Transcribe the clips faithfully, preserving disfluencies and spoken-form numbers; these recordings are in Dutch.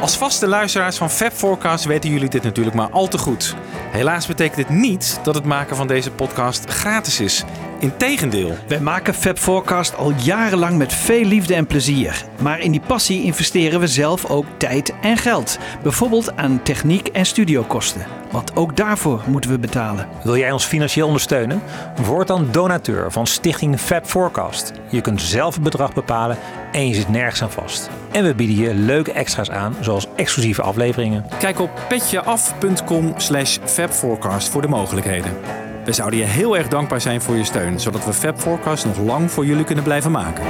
Als vaste luisteraars van Fab Forecast weten jullie dit natuurlijk maar al te goed. Helaas betekent dit niet dat het maken van deze podcast gratis is. Integendeel. Wij maken Fab Forecast al jarenlang met veel liefde en plezier. Maar in die passie investeren we zelf ook tijd en geld. Bijvoorbeeld aan techniek en studiokosten. Want ook daarvoor moeten we betalen. Wil jij ons financieel ondersteunen? Word dan donateur van Stichting Fab Forecast. Je kunt zelf het bedrag bepalen en je zit nergens aan vast. En we bieden je leuke extra's aan, zoals exclusieve afleveringen. Kijk op petjeaf.com slash fabforecast voor de mogelijkheden. We zouden je heel erg dankbaar zijn voor je steun, zodat we Fab Forecast nog lang voor jullie kunnen blijven maken.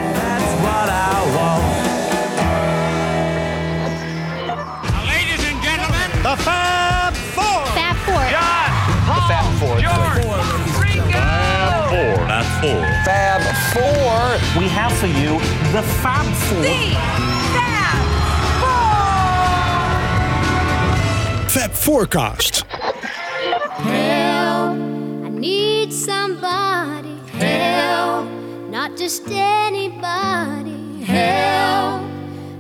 Ladies and gentlemen, the Fab Four. Fab Four. John, Paul, the Fab Four. George, Ringo. Fab Four. Fab Four. Fab Four. We have for you the Fab Four. The Fab Four. Fab Forecast. Need somebody, help, not just anybody, help,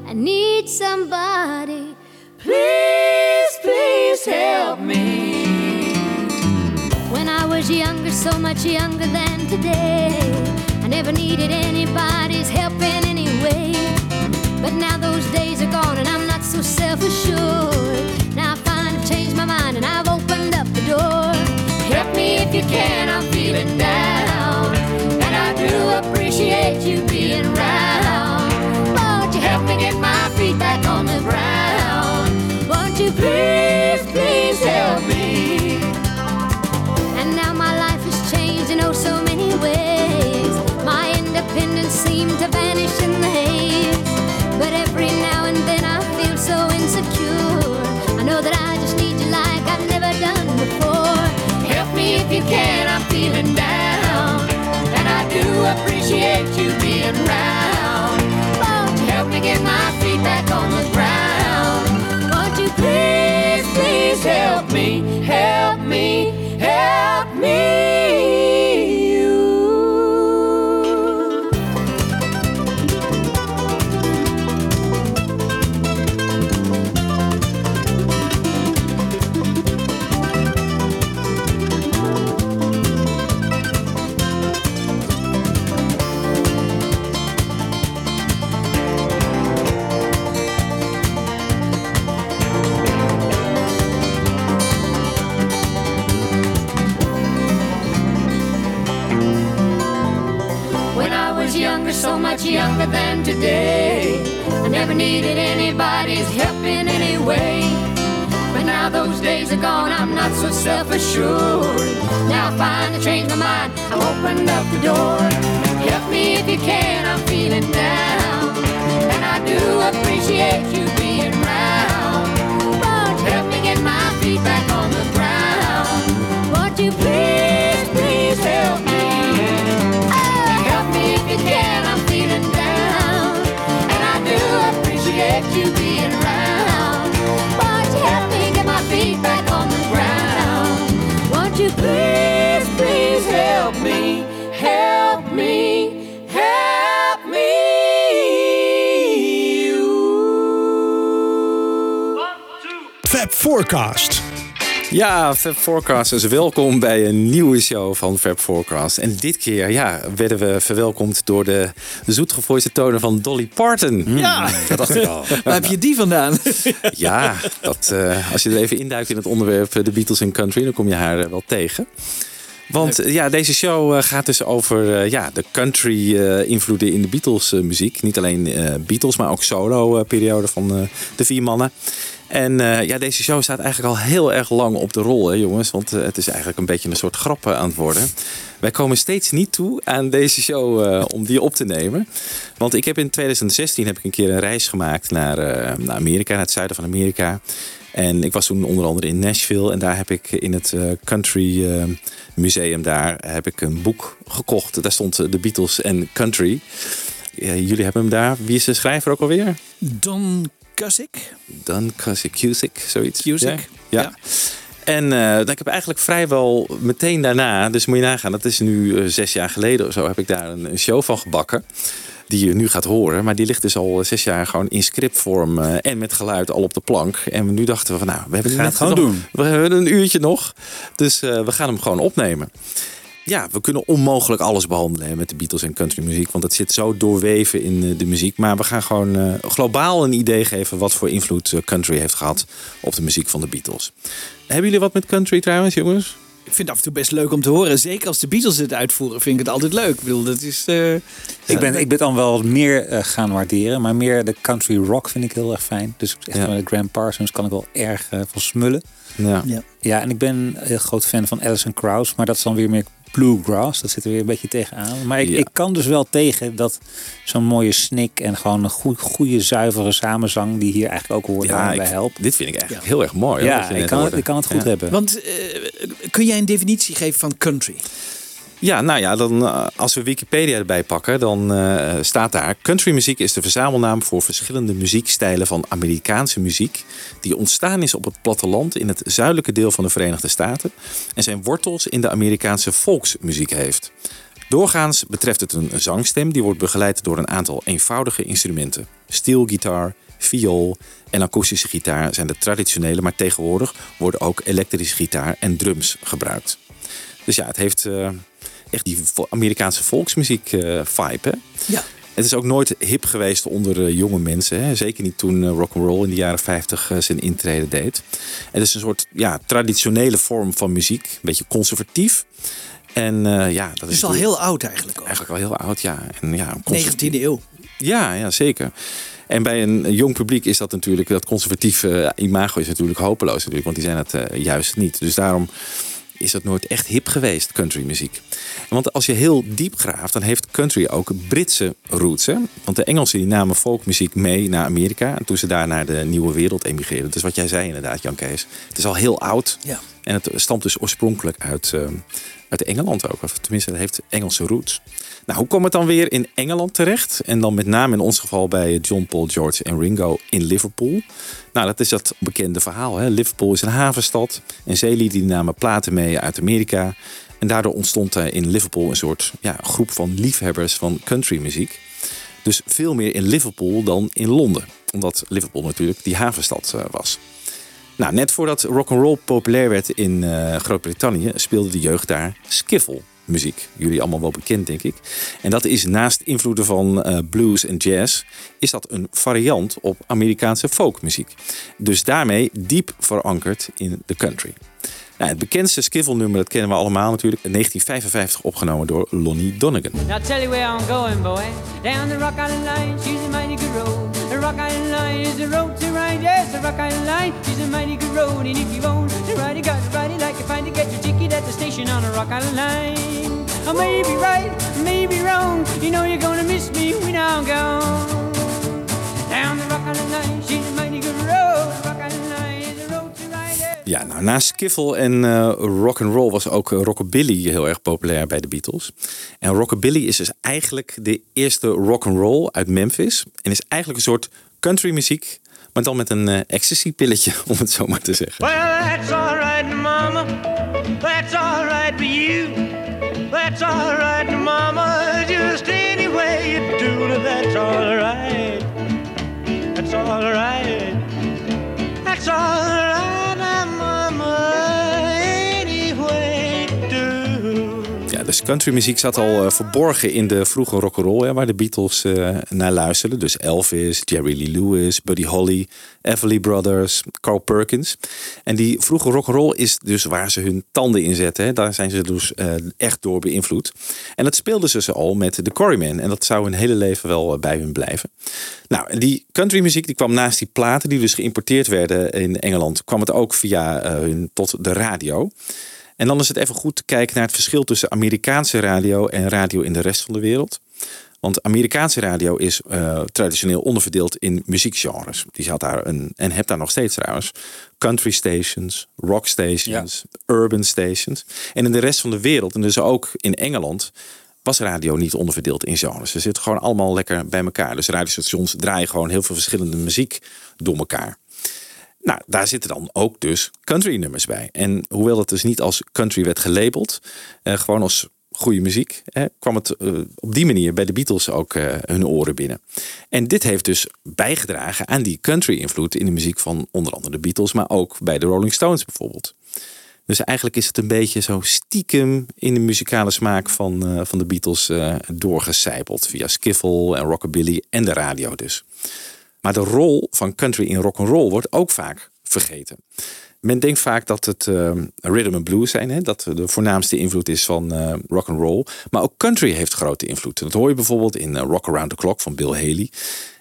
I need somebody, please, please help me. When I was younger, so much younger than today, I never needed anybody's help in any way, but now those days are gone and I'm not so self-assured, now I find I've changed my mind and I've opened up the door. Help me if you can, I'm feeling down, and I do appreciate you being round. Won't you help me get my feet back on the ground? Won't you please, please help me? And now my life has changed in oh so many ways. My independence seemed to vanish in the haze, but every now and then I feel so insecure. I know that I just need you like I've never done before. Help me if you can, I'm feeling down, and I do appreciate you being round. Won't you help me get my feet back on the ground? Won't you please, please help me, help me, help me, you. So much younger than today, I never needed anybody's help in any way, but now those days are gone, I'm not so self-assured, now I finally changed my mind, I opened up the door. Help me if you can, I'm feeling down, and I do appreciate you being round. Won't you help me get my feet back on the ground? Won't you please, please help me? If you can, I'm feeling down, and I do appreciate you being round. Won't you help me get my feet back on the ground? Won't you please, please help me, help me, help me, you. One, two. Fab Forecast. Ja, Fab Forecasters, welkom bij een nieuwe show van Fab Forecast. En dit keer ja, werden we verwelkomd door de zoetgevoiste tonen van Dolly Parton. Mm, ja, dat dacht ik al. Waar heb je die vandaan? Ja, dat, uh, als je er even induikt in het onderwerp de Beatles in Country, dan kom je haar uh, wel tegen. Want ja, deze show gaat dus over ja, de country-invloeden uh, in de Beatles-muziek. Uh, Niet alleen uh, Beatles, maar ook solo-periode uh, van uh, de vier mannen. En uh, ja, deze show staat eigenlijk al heel erg lang op de rol, hè, jongens. Want uh, het is eigenlijk een beetje een soort grap aan het worden. Wij komen steeds niet toe aan deze show uh, om die op te nemen. Want ik heb in twintig zestien heb ik een keer een reis gemaakt naar, uh, naar Amerika, naar het zuiden van Amerika. En ik was toen onder andere in Nashville. En daar heb ik in het uh, Country uh, Museum daar heb ik een boek gekocht. Daar stond uh, The Beatles en Country. Uh, jullie hebben hem daar. Wie is de schrijver ook alweer? Don Cusick. Don Cusick, Cusick, zoiets. Cusick, ja. ja. ja. En uh, ik heb eigenlijk vrijwel meteen daarna, dus moet je nagaan, dat is nu uh, zes jaar geleden of zo, heb ik daar een, een show van gebakken. Die je nu gaat horen. Maar die ligt dus al zes jaar gewoon in scriptvorm. Uh, en met geluid al op de plank. En nu dachten we van nou, we hebben het, we gaan het gewoon nog, doen. We hebben een uurtje nog. Dus uh, we gaan hem gewoon opnemen. Ja, we kunnen onmogelijk alles behandelen hè, met de Beatles en countrymuziek. Want dat zit zo doorweven in uh, de muziek. Maar we gaan gewoon uh, globaal een idee geven wat voor invloed uh, country heeft gehad op de muziek van de Beatles. Hebben jullie wat met country trouwens, jongens? Ik vind het af en toe best leuk om te horen. Zeker als de Beatles het uitvoeren, vind ik het altijd leuk. Ik bedoel, dat is... Uh... Ik ben, ik ben dan wel meer uh, gaan waarderen. Maar meer de country rock vind ik heel erg fijn. Dus echt ja. met de Gram Parsons kan ik wel erg uh, van smullen. Ja. Ja. ja, en ik ben een groot fan van Alison Krauss. Maar dat is dan weer meer bluegrass. Dat zit er weer een beetje tegenaan. Maar ik, ja. ik kan dus wel tegen dat zo'n mooie snik en gewoon een goede, goede zuivere samenzang die hier eigenlijk ook hoort ja, bij helpt. Dit vind ik eigenlijk ja. heel erg mooi. Ja, hoor, ik, kan het, ik kan het goed ja. hebben. Want uh, kun jij een definitie geven van country? Ja, nou ja, dan, als we Wikipedia erbij pakken, dan uh, staat daar... Countrymuziek is de verzamelnaam voor verschillende muziekstijlen van Amerikaanse muziek... die ontstaan is op het platteland in het zuidelijke deel van de Verenigde Staten... en zijn wortels in de Amerikaanse volksmuziek heeft. Doorgaans betreft het een zangstem die wordt begeleid door een aantal eenvoudige instrumenten. Steelgitaar, viool en akoestische gitaar zijn de traditionele... maar tegenwoordig worden ook elektrische gitaar en drums gebruikt. Dus ja, het heeft... Uh, echt die Amerikaanse volksmuziek uh, vibe, hè? Ja. Het is ook nooit hip geweest onder uh, jonge mensen. Hè? Zeker niet toen uh, rock'n'roll in de jaren vijftig uh, zijn intrede deed. Het is een soort ja, traditionele vorm van muziek. Een beetje conservatief. En, uh, ja, dat dus is al heel oud eigenlijk ook. Eigenlijk al heel oud, ja. En, ja negentiende eeuw. Ja, ja, zeker. En bij een jong publiek is dat natuurlijk... Dat conservatieve imago is natuurlijk hopeloos natuurlijk. Want die zijn het uh, juist niet. Dus daarom... is dat nooit echt hip geweest, countrymuziek. Want als je heel diep graaft, dan heeft country ook Britse roots. Hè? Want de Engelsen die namen folkmuziek mee naar Amerika... en toen ze daar naar de Nieuwe Wereld emigreerden. Dus wat jij zei inderdaad, Jan Kees. Het is al heel oud. Ja. En het stamt dus oorspronkelijk uit, uh, uit Engeland ook. Of tenminste, het heeft Engelse roots. Nou, hoe kwam het dan weer in Engeland terecht? En dan met name in ons geval bij John, Paul, George en Ringo in Liverpool. Nou, dat is dat bekende verhaal. Hè? Liverpool is een havenstad. En zeelieden namen platen mee uit Amerika. En daardoor ontstond in Liverpool een soort ja, groep van liefhebbers van countrymuziek. Dus veel meer in Liverpool dan in Londen. Omdat Liverpool natuurlijk die havenstad was. Nou, net voordat rock'n'roll populair werd in uh, Groot-Brittannië... speelde de jeugd daar skiffle-muziek. Jullie allemaal wel bekend, denk ik. En dat is naast invloeden van uh, blues en jazz... is dat een variant op Amerikaanse folkmuziek. Dus daarmee diep verankerd in de country. Nou, het bekendste skiffle-nummer, dat kennen we allemaal natuurlijk... negentien vijfenvijftig opgenomen door Lonnie Donegan. Now tell you where I'm going, boy. Down the Rock Island Line, she's a mighty good road. The Rock Island Line is the road to ride. Yes, the Rock Island Line is a mighty good road. And if you own the ride, you got to ride it like you find it. Get your ticket at the station on the Rock Island Line. I may be right, I may be wrong. You know you're gonna miss me when I'm gone. Down the Rock Island Line, she's a mighty good road. The Rock Island Line is the road to ride. Ja, nou, naast skiffle en uh, rock'n'roll was ook rockabilly heel erg populair bij de Beatles. En rockabilly is dus eigenlijk de eerste rock'n'roll uit Memphis. En is eigenlijk een soort countrymuziek, maar dan met een uh, ecstasy-pilletje, om het zo maar te zeggen. Well, that's all right, mama. That's all right for you. That's all right, mama. Just any way you do it, that's all right. That's all right. That's all right. Ja, dus countrymuziek zat al verborgen in de vroege rock'n'roll... Ja, waar de Beatles uh, naar luisterden. Dus Elvis, Jerry Lee Lewis, Buddy Holly, Everly Brothers, Carl Perkins. En die vroege rock'n'roll is dus waar ze hun tanden in zetten. Hè. Daar zijn ze dus uh, echt door beïnvloed. En dat speelden ze ze al met de Quarrymen. En dat zou hun hele leven wel uh, bij hun blijven. Nou, die countrymuziek die kwam naast die platen... die dus geïmporteerd werden in Engeland... kwam het ook via uh, hun tot de radio... En dan is het even goed te kijken naar het verschil tussen Amerikaanse radio en radio in de rest van de wereld. Want Amerikaanse radio is uh, traditioneel onderverdeeld in muziekgenres. Die zat daar een, en hebt daar nog steeds trouwens. Country stations, rock stations, ja. urban stations. En in de rest van de wereld, en dus ook in Engeland, was radio niet onderverdeeld in genres. Ze zitten gewoon allemaal lekker bij elkaar. Dus radiostations draaien gewoon heel veel verschillende muziek door elkaar. Nou, daar zitten dan ook dus country nummers bij. En hoewel het dus niet als country werd gelabeld, eh, gewoon als goede muziek, eh, kwam het eh, op die manier bij de Beatles ook eh, hun oren binnen. En dit heeft dus bijgedragen aan die country-invloed in de muziek van onder andere de Beatles, maar ook bij de Rolling Stones bijvoorbeeld. Dus eigenlijk is het een beetje zo stiekem in de muzikale smaak van, uh, van de Beatles uh, doorgecijpeld. Via skiffle en rockabilly en de radio dus. Maar de rol van country in rock'n'roll wordt ook vaak vergeten. Men denkt vaak dat het uh, rhythm and blues zijn. Hè? Dat de voornaamste invloed is van uh, rock'n'roll. Maar ook country heeft grote invloed. Dat hoor je bijvoorbeeld in uh, Rock Around the Clock van Bill Haley.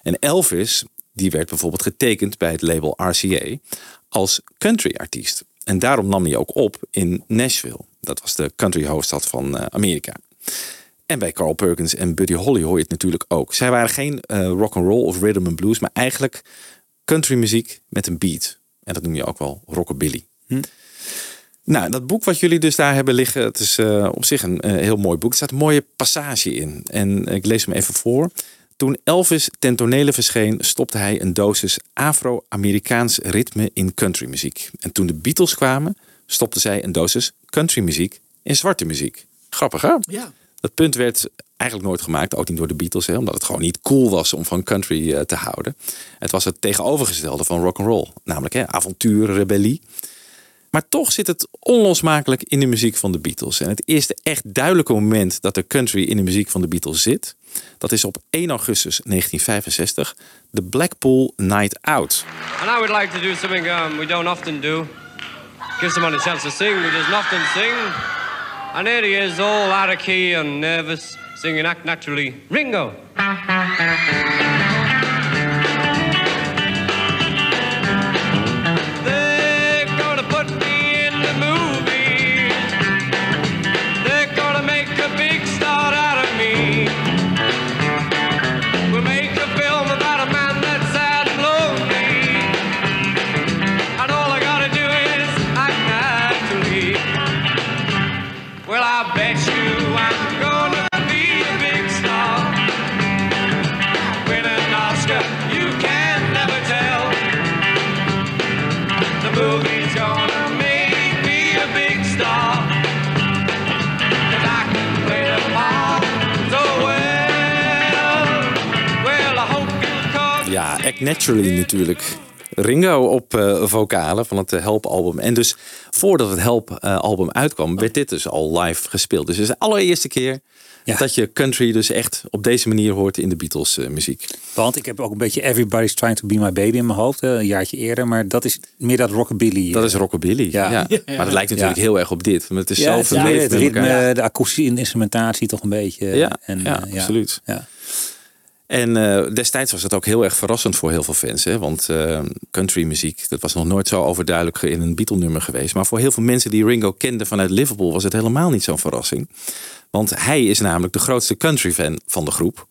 En Elvis, die werd bijvoorbeeld getekend bij het label R C A als country-artiest. En daarom nam hij ook op in Nashville. Dat was de country hoofdstad van uh, Amerika. En bij Carl Perkins en Buddy Holly hoor je het natuurlijk ook. Zij waren geen uh, rock'n'roll of rhythm and blues, maar eigenlijk country muziek met een beat. En dat noem je ook wel rockabilly. Hm. Nou, dat boek wat jullie dus daar hebben liggen, het is uh, op zich een uh, heel mooi boek. Er staat een mooie passage in. En uh, ik lees hem even voor. Toen Elvis ten tonele verscheen, stopte hij een dosis Afro-Amerikaans ritme in countrymuziek. En toen de Beatles kwamen, stopte zij een dosis countrymuziek in zwarte muziek. Grappig, hè? Ja. Dat punt werd eigenlijk nooit gemaakt, ook niet door de Beatles, hè, omdat het gewoon niet cool was om van country uh, te houden. Het was het tegenovergestelde van rock'n'roll, namelijk hè, avontuur, rebellie. Maar toch zit het onlosmakelijk in de muziek van de Beatles. En het eerste echt duidelijke moment dat de country in de muziek van de Beatles zit, dat is op één augustus negentien vijfenzestig, de Blackpool Night Out. And I would like to do something um, we don't often do. Give someone a chance to sing, we just often sing. And here he is, all out of key and nervous, singing act naturally. Ringo! Naturally natuurlijk. Ringo op uh, vocalen van het uh, Help-album. En dus voordat het Help-album uh, uitkwam, werd dit dus al live gespeeld. Dus het is de allereerste keer ja. dat je country dus echt op deze manier hoort in de Beatles uh, muziek. Want ik heb ook een beetje Everybody's Trying to Be My Baby in mijn hoofd. Een jaartje eerder, maar dat is meer dat rockabilly. Dat is rockabilly, ja. ja. ja. Maar dat lijkt natuurlijk ja. heel erg op dit. Het is ja, zelf ja, het ritme, de akoestische instrumentatie toch een beetje. Ja, en, ja, uh, ja. absoluut. Ja. En uh, destijds was het ook heel erg verrassend voor heel veel fans. Hè? Want uh, countrymuziek, dat was nog nooit zo overduidelijk in een Beatle-nummer geweest. Maar voor heel veel mensen die Ringo kenden vanuit Liverpool was het helemaal niet zo'n verrassing. Want hij is namelijk de grootste countryfan van de groep.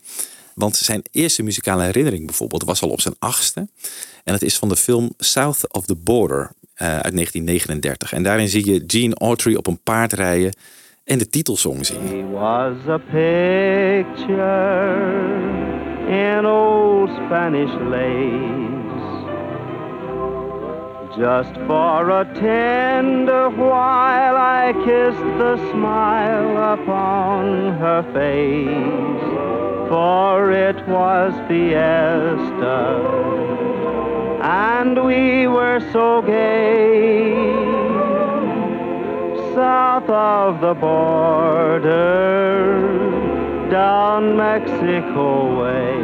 Want zijn eerste muzikale herinnering bijvoorbeeld was al op zijn achtste. En dat is van de film South of the Border uh, uit negentien negenendertig. En daarin zie je Gene Autry op een paard rijden en de titelsong zingen. He was a picture in old Spanish lace, just for a tender while I kissed the smile upon her face, for it was fiesta, and we were so gay, south of the border, down Mexico way.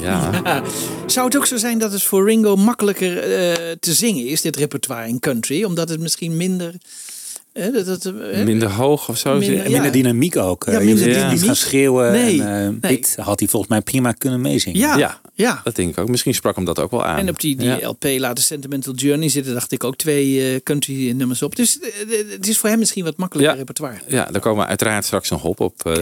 Ja. Ja. Zou het ook zo zijn dat het voor Ringo makkelijker uh, te zingen is, dit repertoire in country, omdat het misschien minder uh, dat, dat, uh, minder hoog of zo, minder, ja. minder dynamiek ook. Ja, minder Je dynamiek. Niet gaan schreeuwen. Nee. En, uh, nee. Dit had hij volgens mij prima kunnen meezingen. Ja. ja. Ja, dat denk ik ook. Misschien sprak hem dat ook wel aan. En op die, die ja. L P later Sentimental Journey zitten, dacht ik ook twee uh, country nummers op. Dus uh, het is voor hem misschien wat makkelijker ja. repertoire. Ja, daar komen we uiteraard straks nog op. Op uh,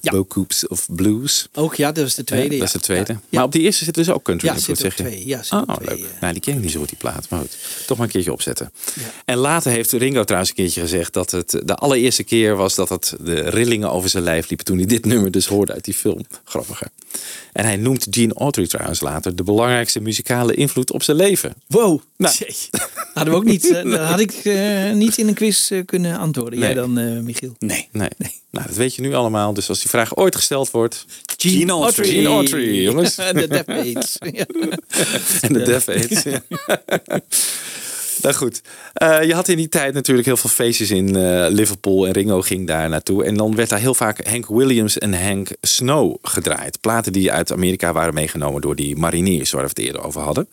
ja. Bocoops of Blues. Ook ja, dat is de tweede. Ja, dat is de tweede. Ja. Maar op die eerste zit dus ook country. Ja, ik zit zeggen. Twee. Ja, zit oh, twee, leuk. Ja. Nou, die ken ik niet zo goed, die plaat. Maar goed, toch maar een keertje opzetten. Ja. En later heeft Ringo trouwens een keertje gezegd dat het de allereerste keer was dat het de rillingen over zijn lijf liepen toen hij dit nummer dus hoorde uit die film. Grappiger. En hij noemt Gene Autry trouwens later de belangrijkste muzikale invloed op zijn leven. Wow, nou. Hadden we ook niet. Nee. Dat had ik uh, niet in een quiz uh, kunnen antwoorden. Nee. Jij dan, uh, Michiel? Nee. Nee. nee. Nou, dat weet je nu allemaal. Dus als die vraag ooit gesteld wordt... Gene Autry. Gene Autry, jongens. De Death Aids. En de Death Aids, ja. Nou goed, uh, je had in die tijd natuurlijk heel veel feestjes in uh, Liverpool en Ringo ging daar naartoe. En dan werd daar heel vaak Hank Williams en Hank Snow gedraaid. Platen die uit Amerika waren meegenomen door die mariniers waar we het eerder over hadden.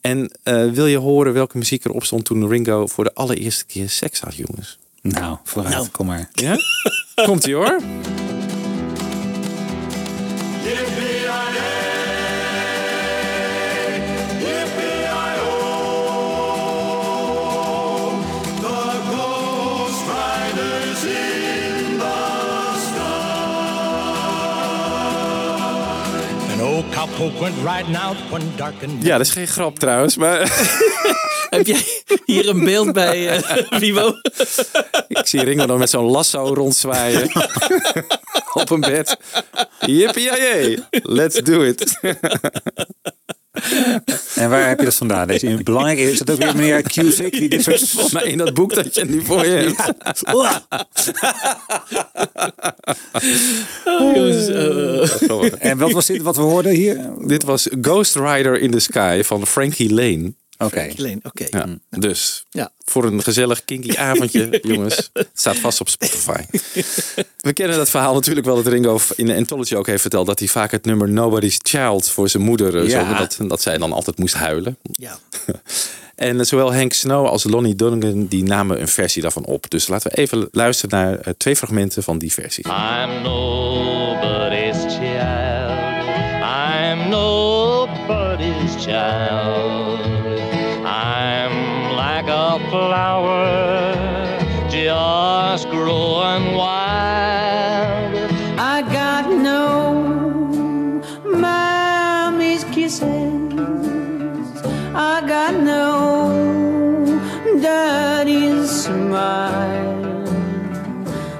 En uh, wil je horen welke muziek erop stond toen Ringo voor de allereerste keer seks had, jongens? Nou, vooruit, nou. Kom maar. Ja? Komt-ie hoor. Ja, dat is geen grap trouwens, maar... Heb jij hier een beeld bij uh, Vivo? Ik zie Ringo dan met zo'n lasso rondzwaaien. Op een bed. Yippie-yay, let's do it. En waar heb je dat vandaan? Deze belangrijk is dat ook weer meneer Cusick die dit soort... Maar in dat boek dat je nu voor je hebt. Ja. Oh, jongens, uh. En wat was dit wat we hoorden hier? Dit was Ghost Rider in the Sky van Frankie Lane. Oké. Okay. Okay. Ja, dus ja. Voor een gezellig kinky avondje, jongens. Het staat vast op Spotify. We kennen dat verhaal natuurlijk wel dat Ringo in de Anthology ook heeft verteld. Dat hij vaak het nummer Nobody's Child voor zijn moeder. Ja. Zo, dat, dat zij dan altijd moest huilen. Ja. En zowel Hank Snow als Lonnie Donegan die namen een versie daarvan op. Dus laten we even luisteren naar twee fragmenten van die versie. I'm nobody's child. I'm nobody's child. Flower just growing wild. I got no mommy's kisses. I got no daddy's smile.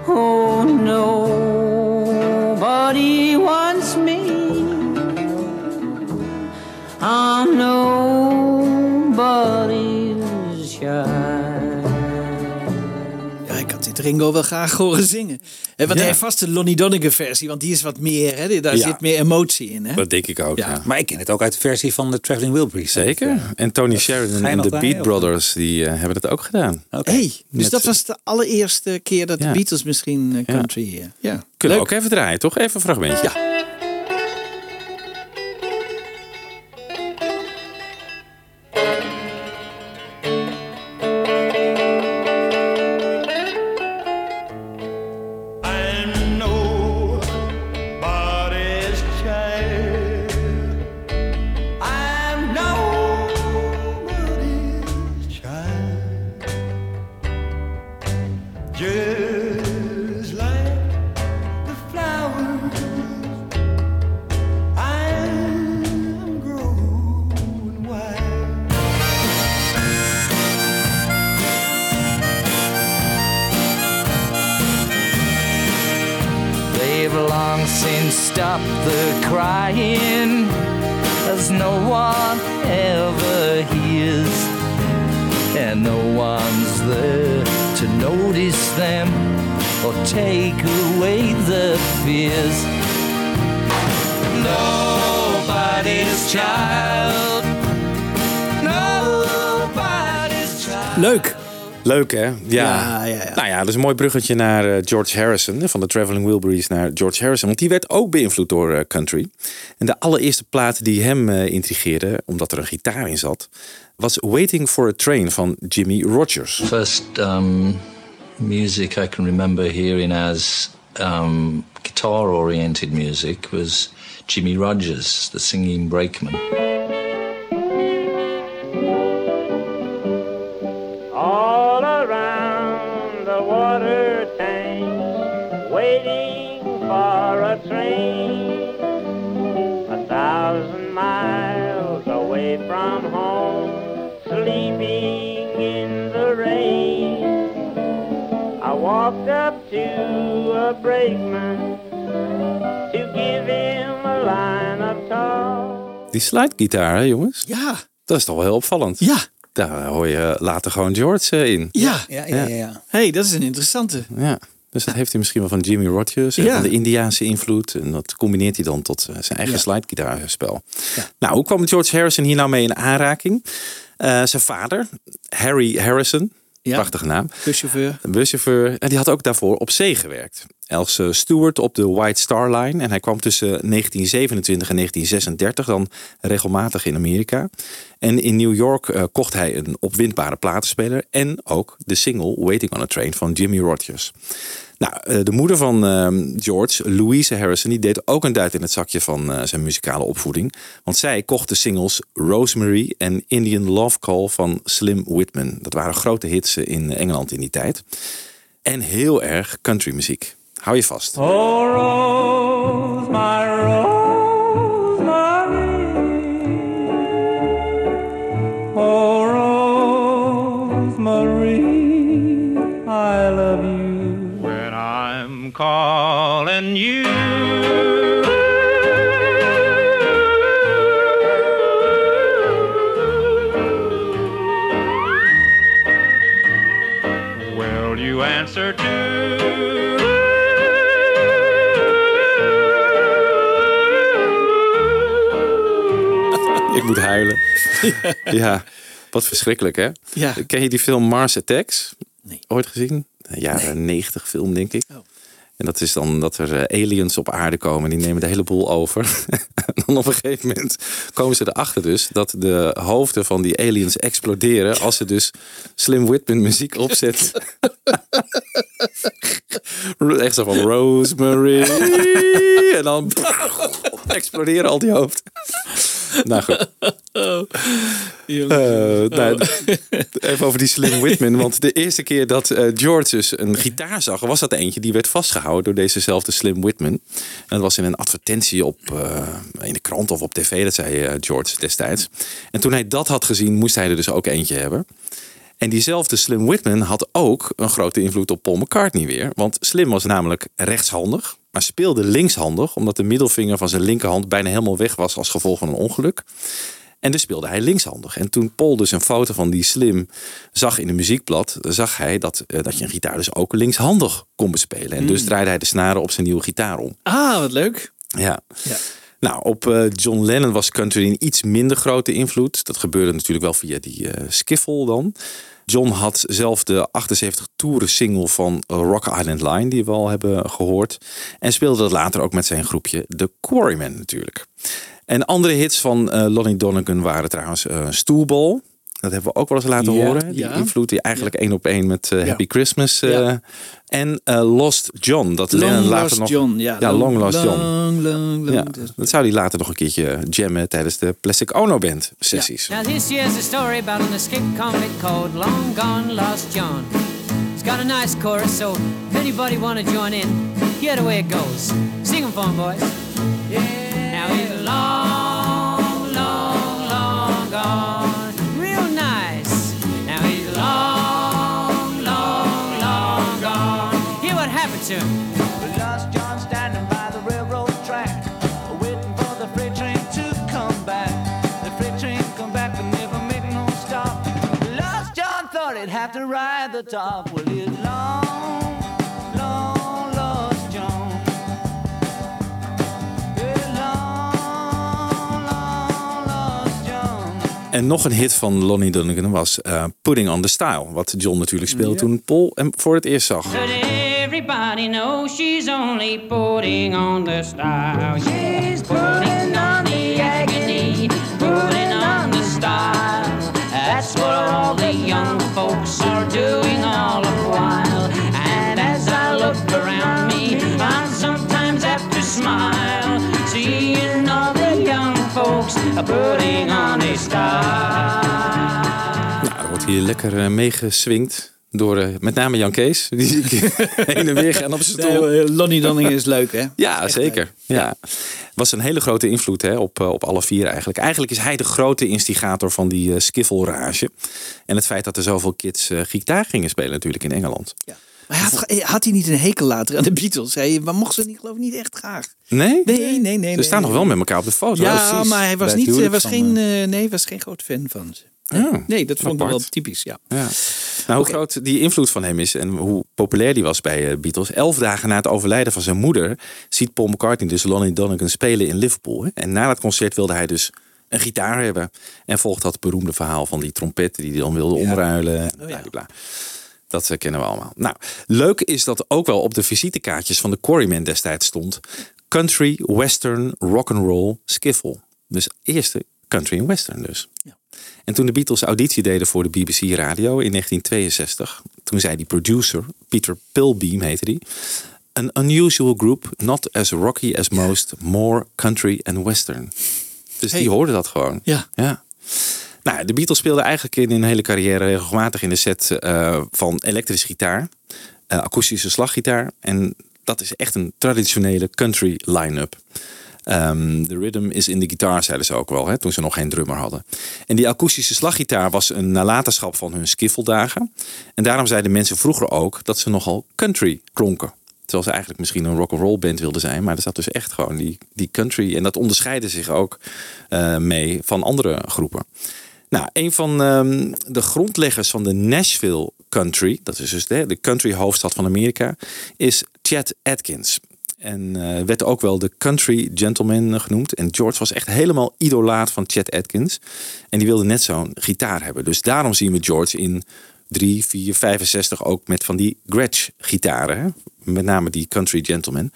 Oh no, nobody wants me. Oh nobody's child. Ringo wil graag horen zingen. He, want ja. Hij heeft vast de Lonnie Donegan versie, want die is wat meer, he, daar ja. zit meer emotie in. He. Dat denk ik ook. Ja. Ja. Maar ik ken het ook uit de versie van de Traveling Wilburys. Zeker. Ja. En Tony Sheridan en de Beat bij, Brothers die uh, hebben het ook gedaan. Okay. Hey, dus Met, dat was de allereerste keer dat ja. de Beatles misschien uh, country... Ja. Ja. Kunnen we ook even draaien, toch? Even een fragmentje. Ja. Leuk, hè? Ja. Ja, ja, ja. Nou ja, dat is een mooi bruggetje naar uh, George Harrison. Van de Traveling Wilburys naar George Harrison. Want die werd ook beïnvloed door uh, country. En de allereerste plaat die hem uh, intrigeerde, omdat er een gitaar in zat, was Waiting for a Train van Jimmie Rodgers. First um, music I can remember hearing as um, guitar-oriented music was Jimmie Rodgers, the singing brakeman. Walked up to a brakeman to give him a line of talk. Die slidegitaar, hè jongens? Ja. Dat is toch wel heel opvallend. Ja. Daar hoor je later gewoon George in. Ja. Ja, ja, ja, ja, ja. Hey, dat is een interessante. Ja. Dus dat heeft hij misschien wel van Jimmie Rodgers en ja. van de Indiaanse invloed. En dat combineert hij dan tot zijn eigen ja. slidegitaarspel. Ja. Nou, hoe kwam George Harrison hier nou mee in aanraking? Uh, zijn vader, Harry Harrison, ja. prachtige naam. Buschauffeur. Buschauffeur. En die had ook daarvoor op zee gewerkt. Als steward op de White Star Line. En hij kwam tussen negentien zevenentwintig en negentien zesendertig dan regelmatig in Amerika. En in New York uh, kocht hij een opwindbare platenspeler. En ook de single Waiting on a Train van Jimmie Rodgers. Nou, de moeder van George, Louise Harrison, die deed ook een duit in het zakje van zijn muzikale opvoeding. Want zij kocht de singles Rosemary en Indian Love Call van Slim Whitman. Dat waren grote hits in Engeland in die tijd. En heel erg country muziek. Hou je vast. Oh, Rose, my Rosemary. Oh, Rosemary, I love you. Calling you, will you answer to? Ik moet huilen. Ja, wat verschrikkelijk, hè? Ja. Ken je die film Mars Attacks? Nee. Ooit gezien? Een jaren negentig nee. film, denk ik. Oh. En dat is dan dat er aliens op aarde komen. Die nemen de hele boel over. En dan op een gegeven moment komen ze erachter dus... dat de hoofden van die aliens exploderen... als ze dus Slim Whitman muziek opzet. Echt zo van Rosemary. En dan exploderen al die hoofden. Nou goed. Oh, uh, nou, even over die Slim Whitman. Want de eerste keer dat uh, George dus een gitaar zag... was dat eentje die werd vastgehouden door dezezelfde Slim Whitman. En dat was in een advertentie op, uh, in de krant of op tv. Dat zei uh, George destijds. En toen hij dat had gezien, moest hij er dus ook eentje hebben. En diezelfde Slim Whitman had ook een grote invloed op Paul McCartney weer. Want Slim was namelijk rechtshandig, maar speelde linkshandig... omdat de middelvinger van zijn linkerhand bijna helemaal weg was als gevolg van een ongeluk. En dus speelde hij linkshandig. En toen Paul dus een foto van die Slim zag in de muziekblad... zag hij dat, dat je een gitaar dus ook linkshandig kon bespelen. En dus draaide hij de snaren op zijn nieuwe gitaar om. Ah, wat leuk. Ja. Ja. Nou, op John Lennon was country een iets minder grote invloed. Dat gebeurde natuurlijk wel via die uh, skiffle dan... John had zelf de achtenzeventig toeren single van Rock Island Line, die we al hebben gehoord. En speelde dat later ook met zijn groepje de Quarrymen natuurlijk. En andere hits van uh, Lonnie Donegan waren trouwens uh, Stoelbal. Dat hebben we ook wel eens laten yeah, horen. Die yeah. invloed die eigenlijk één yeah. op één met uh, Happy yeah. Christmas. Uh, yeah. En uh, Lost John. Dat Long Lennon later Lost nog, John. Ja, ja long, long Lost John. Long, long, long, ja, dat zou hij later nog een keertje jammen tijdens de Plastic Ono Band sessies. Yeah. Now this here's a story about an escaped convict called Long Gone Lost John. It's got a nice chorus, so if anybody want to join in, hear the way it goes. Sing them for them, boys. Yeah. Now he's long, long, long gone. Well, Lost John standing by the railroad track, waiting for the freight train to come back. The freight train come back and never make no stop. Lost John thought he'd have to ride the top. Well, it's long, long Lost John. It's long, long Lost John. En nog een hit van Lonnie Donegan was uh, Putting on the Style, wat John natuurlijk speelde yeah. toen Paul hem voor het eerst zag. Everybody knows she's only putting on the style. She's putting on the agony, putting on the style. That's what all the young folks are doing all the while. And as I look around me, I sometimes have to smile, seeing all the young folks are putting on the style. Nou, dat wordt hier lekker meegeswingd. Door uh, met name Jan Kees. Die heen en weer gaan op zijn stoel. Lonnie Donegan is leuk, hè? Ja, echt zeker. Leuk. Ja. Was een hele grote invloed hè, op, op alle vier eigenlijk. Eigenlijk is hij de grote instigator van die uh, skiffle rage. En het feit dat er zoveel kids uh, gitaar gingen spelen natuurlijk in Engeland. Ja. Maar had, had hij niet een hekel later aan de Beatles? Hij, maar mocht ze niet, geloof ik, niet echt graag. Nee? Nee, nee, nee. nee ze staan nee, nog wel met elkaar op de foto. Ja, precies. Maar hij was, niet, was, geen, uh, nee, was geen groot fan van ze. Nee, ja, nee dat vond ik wel typisch, ja. ja. Nou, hoe okay. groot die invloed van hem is en hoe populair die was bij de Beatles. Elf dagen na het overlijden van zijn moeder ziet Paul McCartney dus Lonnie Donegan spelen in Liverpool. En na dat concert wilde hij dus een gitaar hebben. En volgt dat beroemde verhaal van die trompet die hij dan wilde ja. omruilen. Oh, ja. bla, dat kennen we allemaal. Nou, leuk is dat ook wel op de visitekaartjes van de Quarrymen destijds stond. Country, western, rock'n'roll, skiffle. Dus eerste country en western dus. Ja. En toen de Beatles auditie deden voor de B B C Radio in negentien tweeënzestig... toen zei die producer, Peter Pilbeam heette die... an unusual group, not as rocky as most, more country and western. Dus hey. die hoorde dat gewoon. Ja. ja. Nou, de Beatles speelden eigenlijk in hun hele carrière regelmatig in de set uh, van elektrische gitaar, uh, akoestische slaggitaar. En dat is echt een traditionele country line-up. Um, the rhythm is in the guitar, zeiden ze ook wel, hè, toen ze nog geen drummer hadden. En die akoestische slaggitaar was een nalatenschap van hun skiffeldagen. En daarom zeiden mensen vroeger ook dat ze nogal country klonken. Terwijl ze eigenlijk misschien een rock'n'roll band wilden zijn. Maar er zat dus echt gewoon die, die country. En dat onderscheidde zich ook uh, mee van andere groepen. Nou, een van um, de grondleggers van de Nashville country, dat is dus de, de country hoofdstad van Amerika, is Chet Atkins. En uh, werd ook wel de country gentleman genoemd. En George was echt helemaal idolaat van Chet Atkins. En die wilde net zo'n gitaar hebben. Dus daarom zien we George in drie, vier, vijfenzestig ook met van die Gretsch gitaren. Hè? Met name die country gentleman.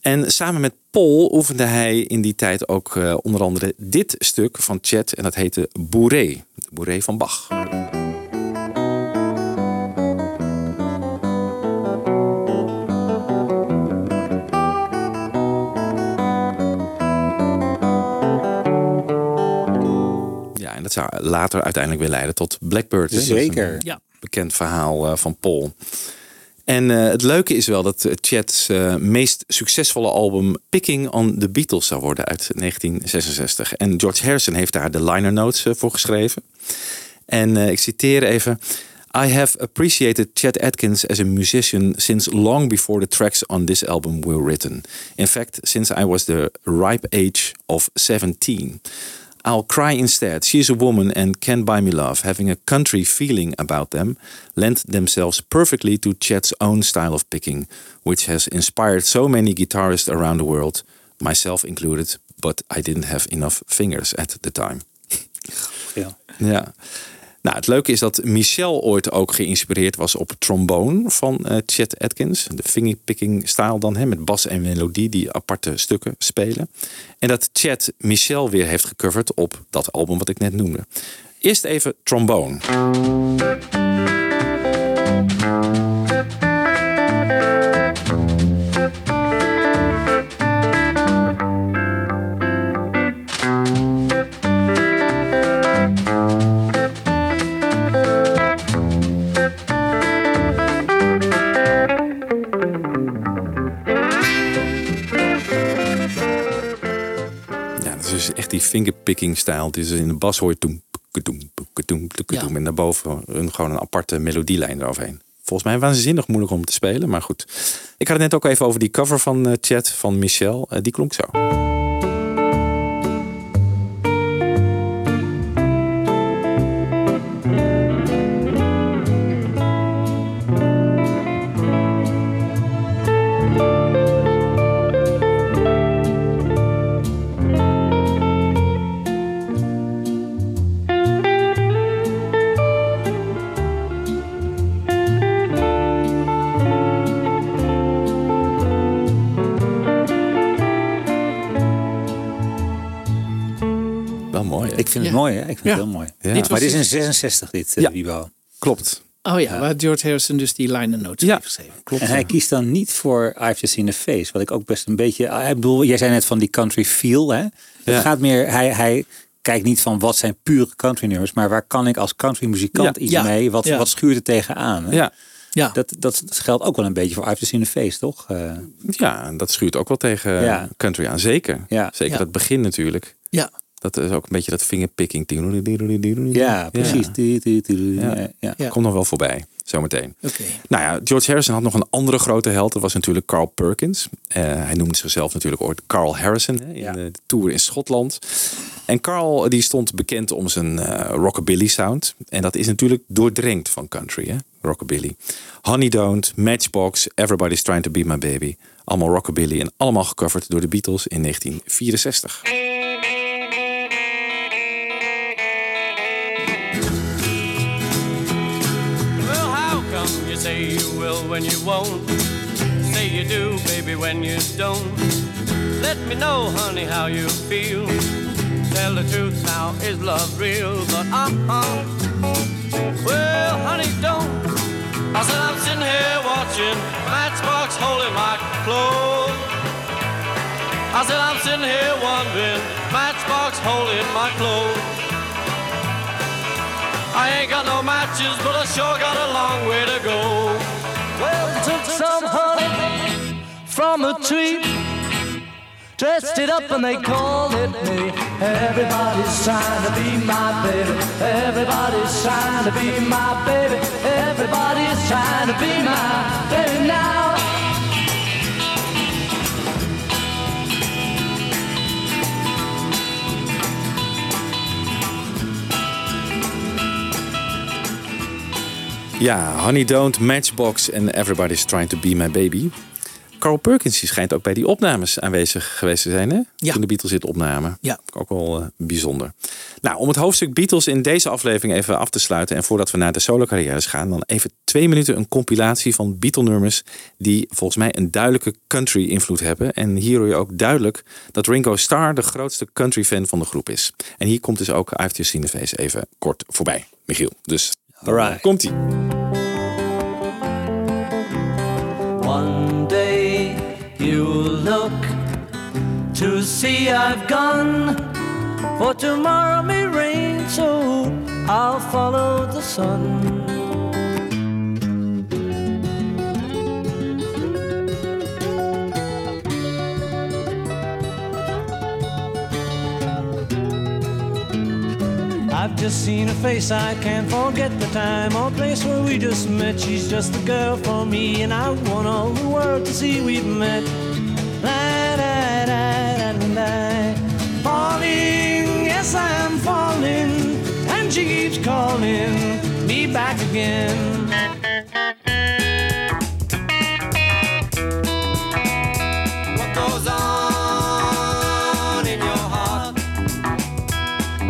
En samen met Paul oefende hij in die tijd ook uh, onder andere dit stuk van Chet. En dat heette Boeré. De Boeré van Bach. Dat zou later uiteindelijk weer leiden tot Blackbird. Zeker. Een ja. bekend verhaal van Paul. En uh, het leuke is wel dat Chet's uh, meest succesvolle album Picking on the Beatles zou worden uit negentien zesenzestig. En George Harrison heeft daar de liner notes uh, voor geschreven. En uh, ik citeer even. I have appreciated Chet Atkins as a musician since long before the tracks on this album were written. In fact, since I was the ripe age of seventeen. I'll cry instead. She is a woman and can buy me love. Having a country feeling about them lend themselves perfectly to Chet's own style of picking, which has inspired so many guitarists around the world, myself included, but I didn't have enough fingers at the time. Ja. ja. Nou, het leuke is dat Michelle ooit ook geïnspireerd was op trombone van uh, Chet Atkins. De fingerpicking-stijl dan, hè, met bas en melodie die aparte stukken spelen. En dat Chet Michelle weer heeft gecoverd op dat album wat ik net noemde. Eerst even trombone. Die fingerpicking-stijl die ze in de bas hoort. Doem, doem, doem, doem, en daarboven een, gewoon een aparte melodielijn eroverheen. Volgens mij waanzinnig moeilijk om te spelen, maar goed. Ik had het net ook even over die cover van uh, Chet van Michelle. Uh, die klonk zo. Ik vind het ja. mooi, hè? Ik vind ja. het heel mooi. Ja. Dit maar dit is in zesenzestig, dit ja. Bibo. Klopt. Oh ja, ja, waar George Harrison dus die liner notes ja. heeft geschreven. Klopt. En hij kiest dan niet voor I've Just Seen a Face, wat ik ook best een beetje... Ik bedoel, jij zei net van die country feel, hè? Het ja. gaat meer... Hij, hij kijkt niet van wat zijn pure country nummers, maar waar kan ik als country muzikant ja. iets ja. mee? Wat, ja. wat schuurt er tegenaan? Hè? Ja. Ja. Dat, dat geldt ook wel een beetje voor I've Just Seen a Face, toch? Uh, ja, dat schuurt ook wel tegen ja. country aan. Zeker. Ja. Zeker ja. dat begin natuurlijk. Ja. Dat is ook een beetje dat vingerpicking. Ja, precies. Ja. Ja. Ja. Komt nog wel voorbij. Zometeen. Okay. Nou ja, George Harrison had nog een andere grote held. Dat was natuurlijk Carl Perkins. Uh, hij noemde zichzelf natuurlijk ooit Carl Harrison. Hè, in ja. de tour in Schotland. En Carl die stond bekend om zijn uh, rockabilly sound. En dat is natuurlijk doordrenkt van country. Hè? Rockabilly. Honey Don't, Matchbox, Everybody's Trying to Be My Baby. Allemaal rockabilly en allemaal gecoverd door de Beatles in negentien vierenzestig. Say you will when you won't. Say you do, baby, when you don't. Let me know, honey, how you feel. Tell the truth now, is love real? But uh-uh, well, honey, don't. I said I'm sitting here watching Matchbox holding my clothes. I said I'm sitting here wondering Matchbox holding my clothes. I ain't got no matches, but I sure got a long way to go. Well, took some honey from a tree, dressed it up and they called it me. Everybody's trying to be my baby. Everybody's trying to be my baby. Everybody's trying to be my baby now. Ja, Honey Don't, Matchbox en Everybody's Trying to Be My Baby. Carl Perkins schijnt ook bij die opnames aanwezig geweest te zijn, hè? Ja. Toen de Beatles dit opnamen. Ja. Ook wel uh, bijzonder. Nou, om het hoofdstuk Beatles in deze aflevering even af te sluiten... en voordat we naar de solo-carrières gaan... dan even twee minuten een compilatie van Beatle-nummers... die volgens mij een duidelijke country-invloed hebben. En hier hoor je ook duidelijk dat Ringo Starr... de grootste country-fan van de groep is. En hier komt dus ook I've Just Seen a Face even kort voorbij, Michiel. Dus... All right. Komt-ie. One day you look to see I've gone, for tomorrow may rain, so I'll follow the sun. I've just seen a face, I can't forget the time or place where we just met. She's just the girl for me, and I want all the world to see we've met. Falling, yes I'm falling, and she keeps calling me back again. What goes on in your heart?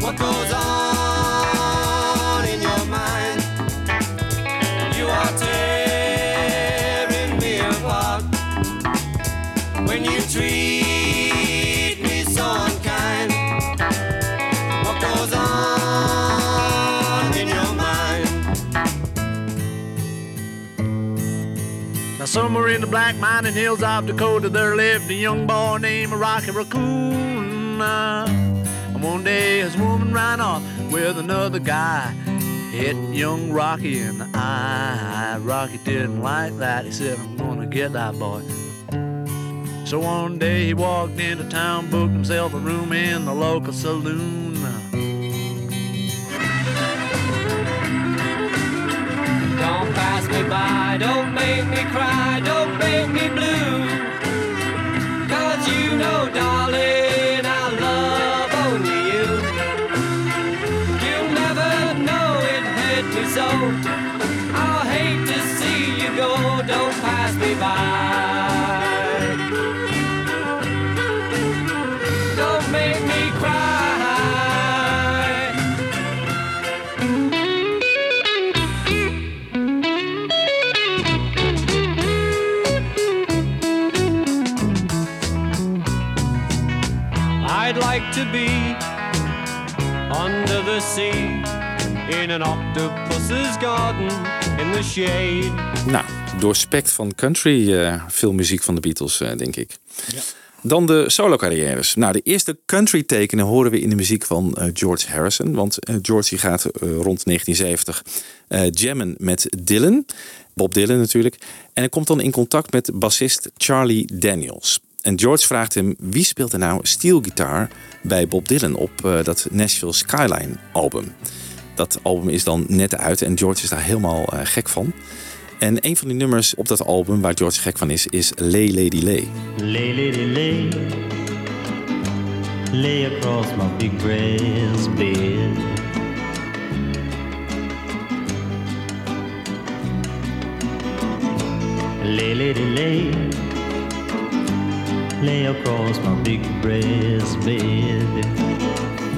What goes on? Somewhere in the black mining hills of Dakota, there lived a young boy named Rocky Raccoon. And one day his woman ran off with another guy, hit young Rocky in the eye. Rocky didn't like that. He said, I'm gonna get that boy. So one day he walked into town, booked himself a room in the local saloon. Don't pass me by, don't make me cry, don't make me blue. 'Cause you know, darling, I love only you. You'll never know it hurt me so. I'll hate to see you go, don't pass me by. Don't make me cry. To be under the sea in an octopus's garden in the shade. Nou, doorspekt van country, uh, veel muziek van de Beatles, uh, denk ik. Ja. Dan de solo-carrières. Nou, de eerste country-tekenen horen we in de muziek van uh, George Harrison. Want uh, George die gaat uh, rond negentien zeventig uh, jammen met Dylan. Bob Dylan natuurlijk. En hij komt dan in contact met bassist Charlie Daniels. En George vraagt hem, wie speelt er nou steelgitaar bij Bob Dylan op uh, dat Nashville Skyline album? Dat album is dan net uit en George is daar helemaal uh, gek van. En een van die nummers op dat album waar George gek van is, is Lay Lady Lay. Lay Lady Lay, lay across my big brass bed. Lay Lady Lay, lay across my big brass bed.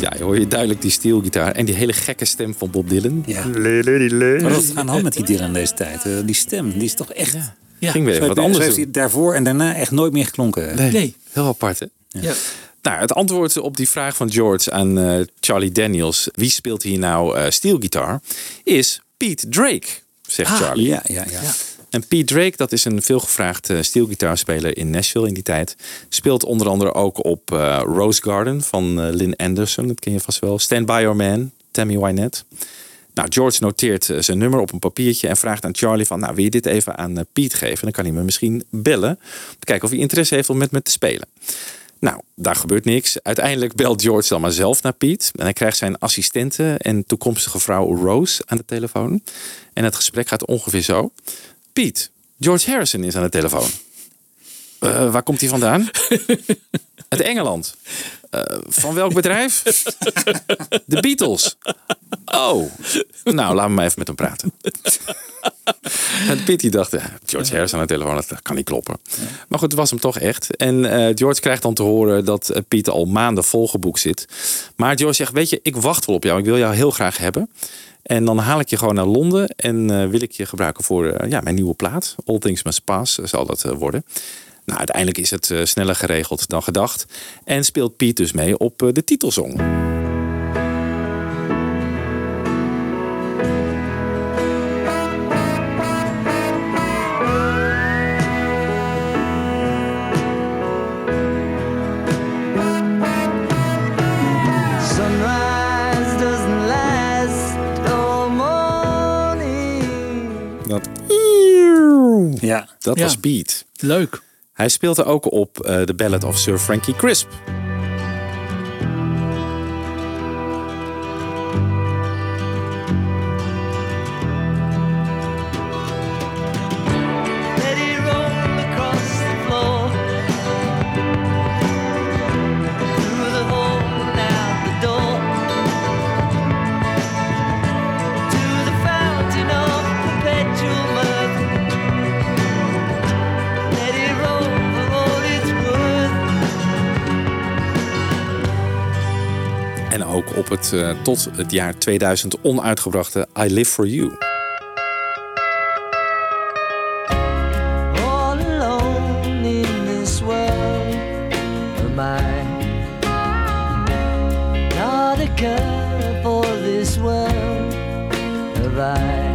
Ja, je hoor je duidelijk die steelgitaar en die hele gekke stem van Bob Dylan. Ja. Lay, lay, lay. Maar dat is aan de hand met die Dylan deze tijd. Uh, die stem, die is toch echt... Ja. Ja. Ging weer even wat anders. Zo heeft hij daarvoor en daarna echt nooit meer geklonken. Nee, nee. Heel apart, hè? Ja. Ja. Nou, het antwoord op die vraag van George aan uh, Charlie Daniels... wie speelt hier nou uh, steelgitaar, is Pete Drake, zegt ah, Charlie. Ja, ja, ja. ja. En Pete Drake, dat is een veelgevraagd steelgitaarspeler in Nashville in die tijd. Speelt onder andere ook op uh, Rose Garden van uh, Lynn Anderson. Dat ken je vast wel. Stand By Your Man, Tammy Wynette. Nou, George noteert uh, zijn nummer op een papiertje en vraagt aan Charlie van... nou, wil je dit even aan uh, Pete geven? Dan kan hij me misschien bellen. Om te kijken of hij interesse heeft om met me te spelen. Nou, daar gebeurt niks. Uiteindelijk belt George dan maar zelf naar Pete. En hij krijgt zijn assistente en toekomstige vrouw Rose aan de telefoon. En het gesprek gaat ongeveer zo... Pete, George Harrison is aan de telefoon. Uh, waar komt hij vandaan? Uit Engeland. Uh, van welk bedrijf? De Beatles. Oh, nou, laat me maar even met hem praten. En Pete dacht, ja, George Harrison aan de telefoon, dat kan niet kloppen. Maar goed, het was hem toch echt. En uh, George krijgt dan te horen dat uh, Pete al maanden volgeboekt zit. Maar George zegt, weet je, ik wacht wel op jou. Ik wil jou heel graag hebben. En dan haal ik je gewoon naar Londen en uh, wil ik je gebruiken voor uh, ja, mijn nieuwe plaat. All Things Must Pass uh, zal dat uh, worden. Nou, uiteindelijk is het uh, sneller geregeld dan gedacht. En speelt Pete dus mee op uh, de titelsong. Ja, dat ja. was Pete. Leuk. Hij speelde ook op de uh, Ballad of Sir Frankie Crisp. Op het uh, tot het jaar tweeduizend onuitgebrachte I Live For You. All alone in this world am I. Not a care for this world have I.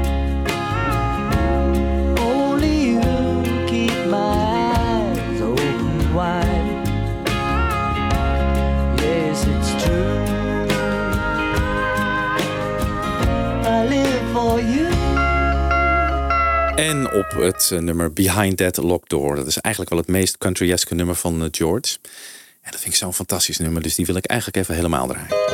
Only you keep my eyes open wide. Yes, it's true. En op het uh, nummer Behind That Locked Door. Dat is eigenlijk wel het meest country-eske nummer van uh, George. En dat vind ik zo'n fantastisch nummer. Dus die wil ik eigenlijk even helemaal draaien.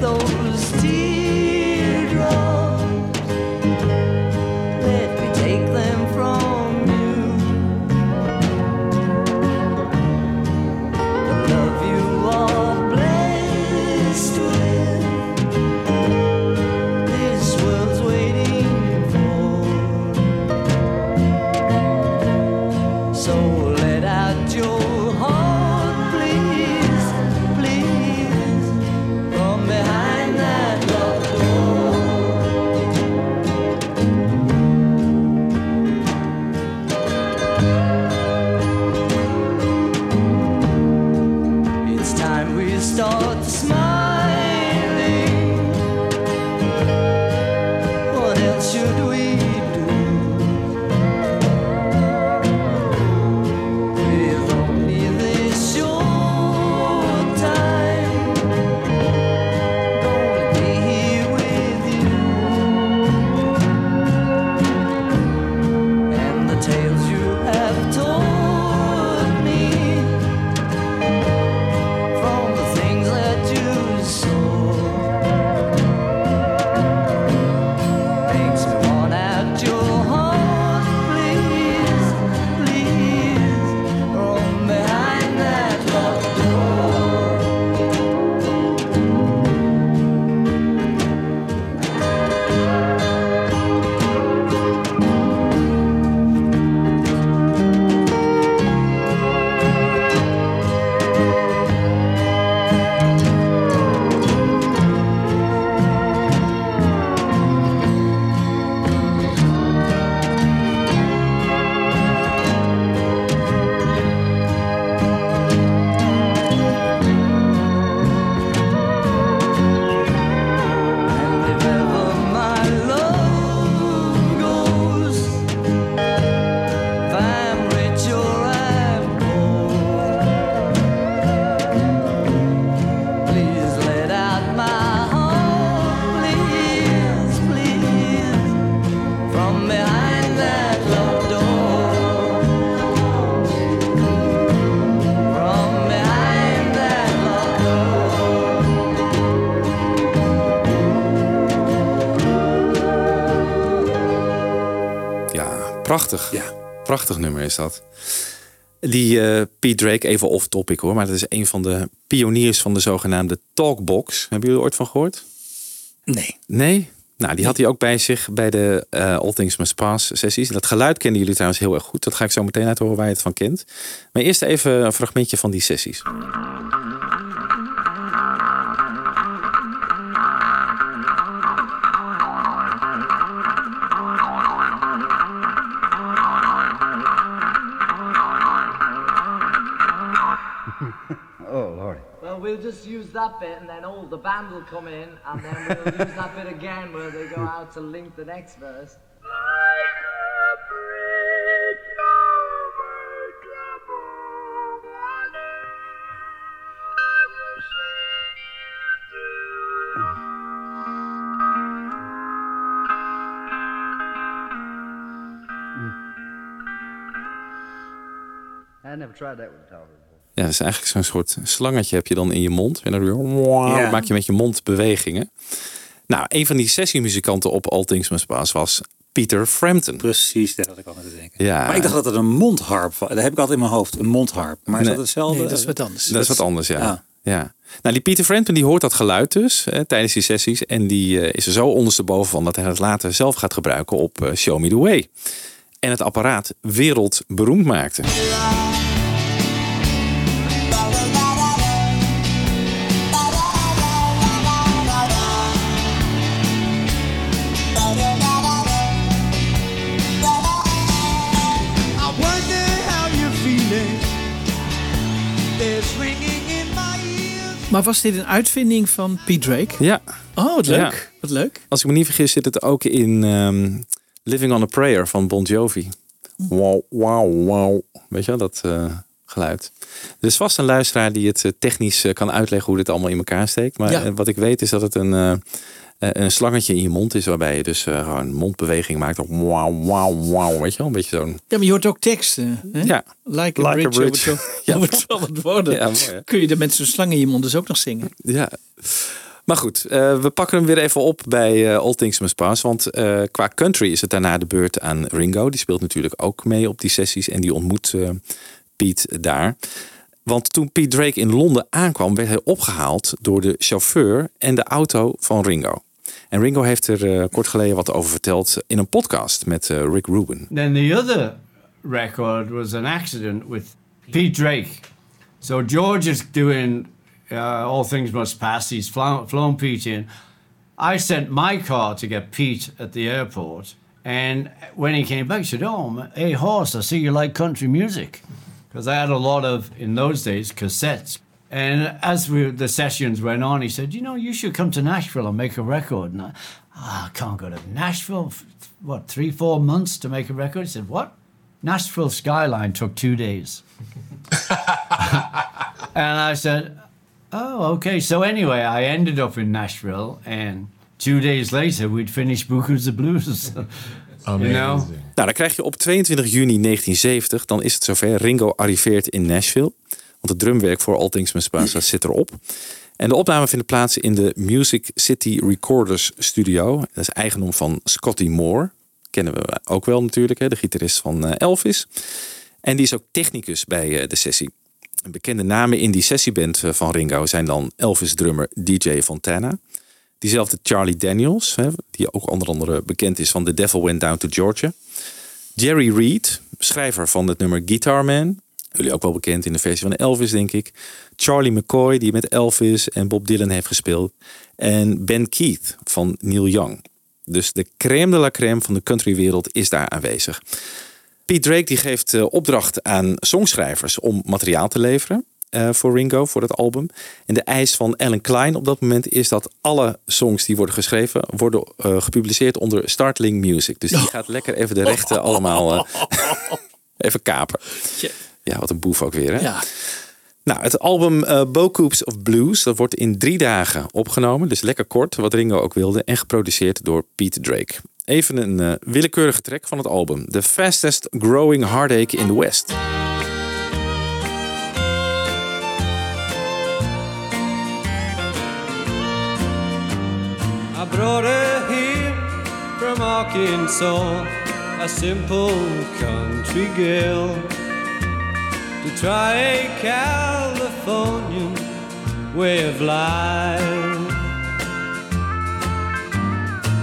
Those teardrops, let me take Prachtig. Ja. Prachtig nummer is dat. Die uh, Pete Drake, even off-topic hoor, maar dat is een van de pioniers van de zogenaamde talkbox. Hebben jullie er ooit van gehoord? Nee. Nee? Nou, die had hij ook bij zich bij de uh, All Things Must Pass sessies. Dat geluid kenden jullie trouwens heel erg goed. Dat ga ik zo meteen laten horen waar je het van kent. Maar eerst even een fragmentje van die sessies. We'll just use that bit and then all the band will come in and then we'll use that bit again where they go out to link the next verse. Like a bridge over troubled water, I will sing into you. I never tried that one, Calvin. Ja, dat is eigenlijk zo'n soort slangetje heb je dan in je mond. En dan yeah. maak je met je mond bewegingen. Nou, een van die sessiemuzikanten op All Things Must Pass was Peter Frampton. Precies, daar had ik al aan te denken. Ja. Maar ik dacht dat het een mondharp was. Dat heb ik altijd in mijn hoofd, een mondharp. Maar is nee. dat hetzelfde? Nee, dat is wat anders. Dat is wat anders, ja. ja. ja. Nou, die Peter Frampton die hoort dat geluid dus eh, tijdens die sessies. En die eh, is er zo ondersteboven van dat hij het later zelf gaat gebruiken op uh, Show Me The Way. En het apparaat wereldberoemd maakte. Maar was dit een uitvinding van Pete Drake? Ja. Oh, wat leuk. Ja. Wat leuk. Als ik me niet vergis zit het ook in um, Living on a Prayer van Bon Jovi. Wow, wow, wow. Weet je wel, dat uh, geluid. Er is vast een luisteraar die het technisch kan uitleggen hoe dit allemaal in elkaar steekt. Maar ja. wat ik weet is dat het een, uh, een slangetje in je mond is waarbij je dus uh, gewoon mondbeweging maakt. Wow, wow, wow. Weet je wel, een beetje zo'n... Ja, maar je hoort ook teksten. Hè? Ja. Like a like bridge. A bridge. Ja. Hoe het zal het worden. Ja, mooi, hè? Kun je de mensen zo'n slang in je mond dus ook nog zingen. Ja. Maar goed, uh, we pakken hem weer even op bij uh, All Things Must Pass. Want uh, qua country is het daarna de beurt aan Ringo. Die speelt natuurlijk ook mee op die sessies. En die ontmoet uh, Pete daar. Want toen Pete Drake in Londen aankwam, werd hij opgehaald door de chauffeur en de auto van Ringo. En Ringo heeft er uh, kort geleden wat over verteld in een podcast met uh, Rick Rubin. Then the other record was an accident with Pete Drake. So George is doing uh, All Things Must Pass. He's flown, flown Pete in. I sent my car to get Pete at the airport. And when he came back, he said, oh, hey, horse, I see you like country music. Because I had a lot of, in those days, cassettes. And as we, the sessions went on, he said, you know, you should come to Nashville and make a record. And I, oh, I can't go to Nashville, for, what, three, four months to make a record? He said, what? Nashville Skyline took two days. And I said, oh, okay. So anyway, I ended up in Nashville. And two days later, we'd finished Buku's The Blues. You know? Nou, dan krijg je op tweeëntwintig juni negentien zeventig, dan is het zover. Ringo arriveert in Nashville. Want het drumwerk voor All Things Must Pass zit erop. En de opname vindt plaats in de Music City Recorders Studio. Dat is eigendom van Scotty Moore. Kennen we ook wel natuurlijk, hè? De gitarist van Elvis. En die is ook technicus bij de sessie. Bekende namen in die sessieband van Ringo zijn dan Elvis-drummer D J Fontana. Diezelfde Charlie Daniels, hè, die ook onder andere bekend is van The Devil Went Down to Georgia. Jerry Reed, schrijver van het nummer Guitar Man. Jullie ook wel bekend in de versie van Elvis, denk ik. Charlie McCoy, die met Elvis en Bob Dylan heeft gespeeld. En Ben Keith van Neil Young. Dus de crème de la crème van de countrywereld is daar aanwezig. Pete Drake die geeft opdracht aan songschrijvers om materiaal te leveren uh, voor Ringo, voor het album. En de eis van Alan Klein op dat moment is dat alle songs die worden geschreven worden uh, gepubliceerd onder Startling Music. Dus die gaat lekker even de rechten allemaal uh, even kapen. Ja, wat een boef ook weer, hè? Ja. Nou, het album uh, Bocoops of Blues, dat wordt in drie dagen opgenomen. Dus lekker kort, wat Ringo ook wilde. En geproduceerd door Pete Drake. Even een uh, willekeurige track van het album. The Fastest Growing Heartache in the West. I brought her here from Arkansas. a simple country girl to try a Californian way of life.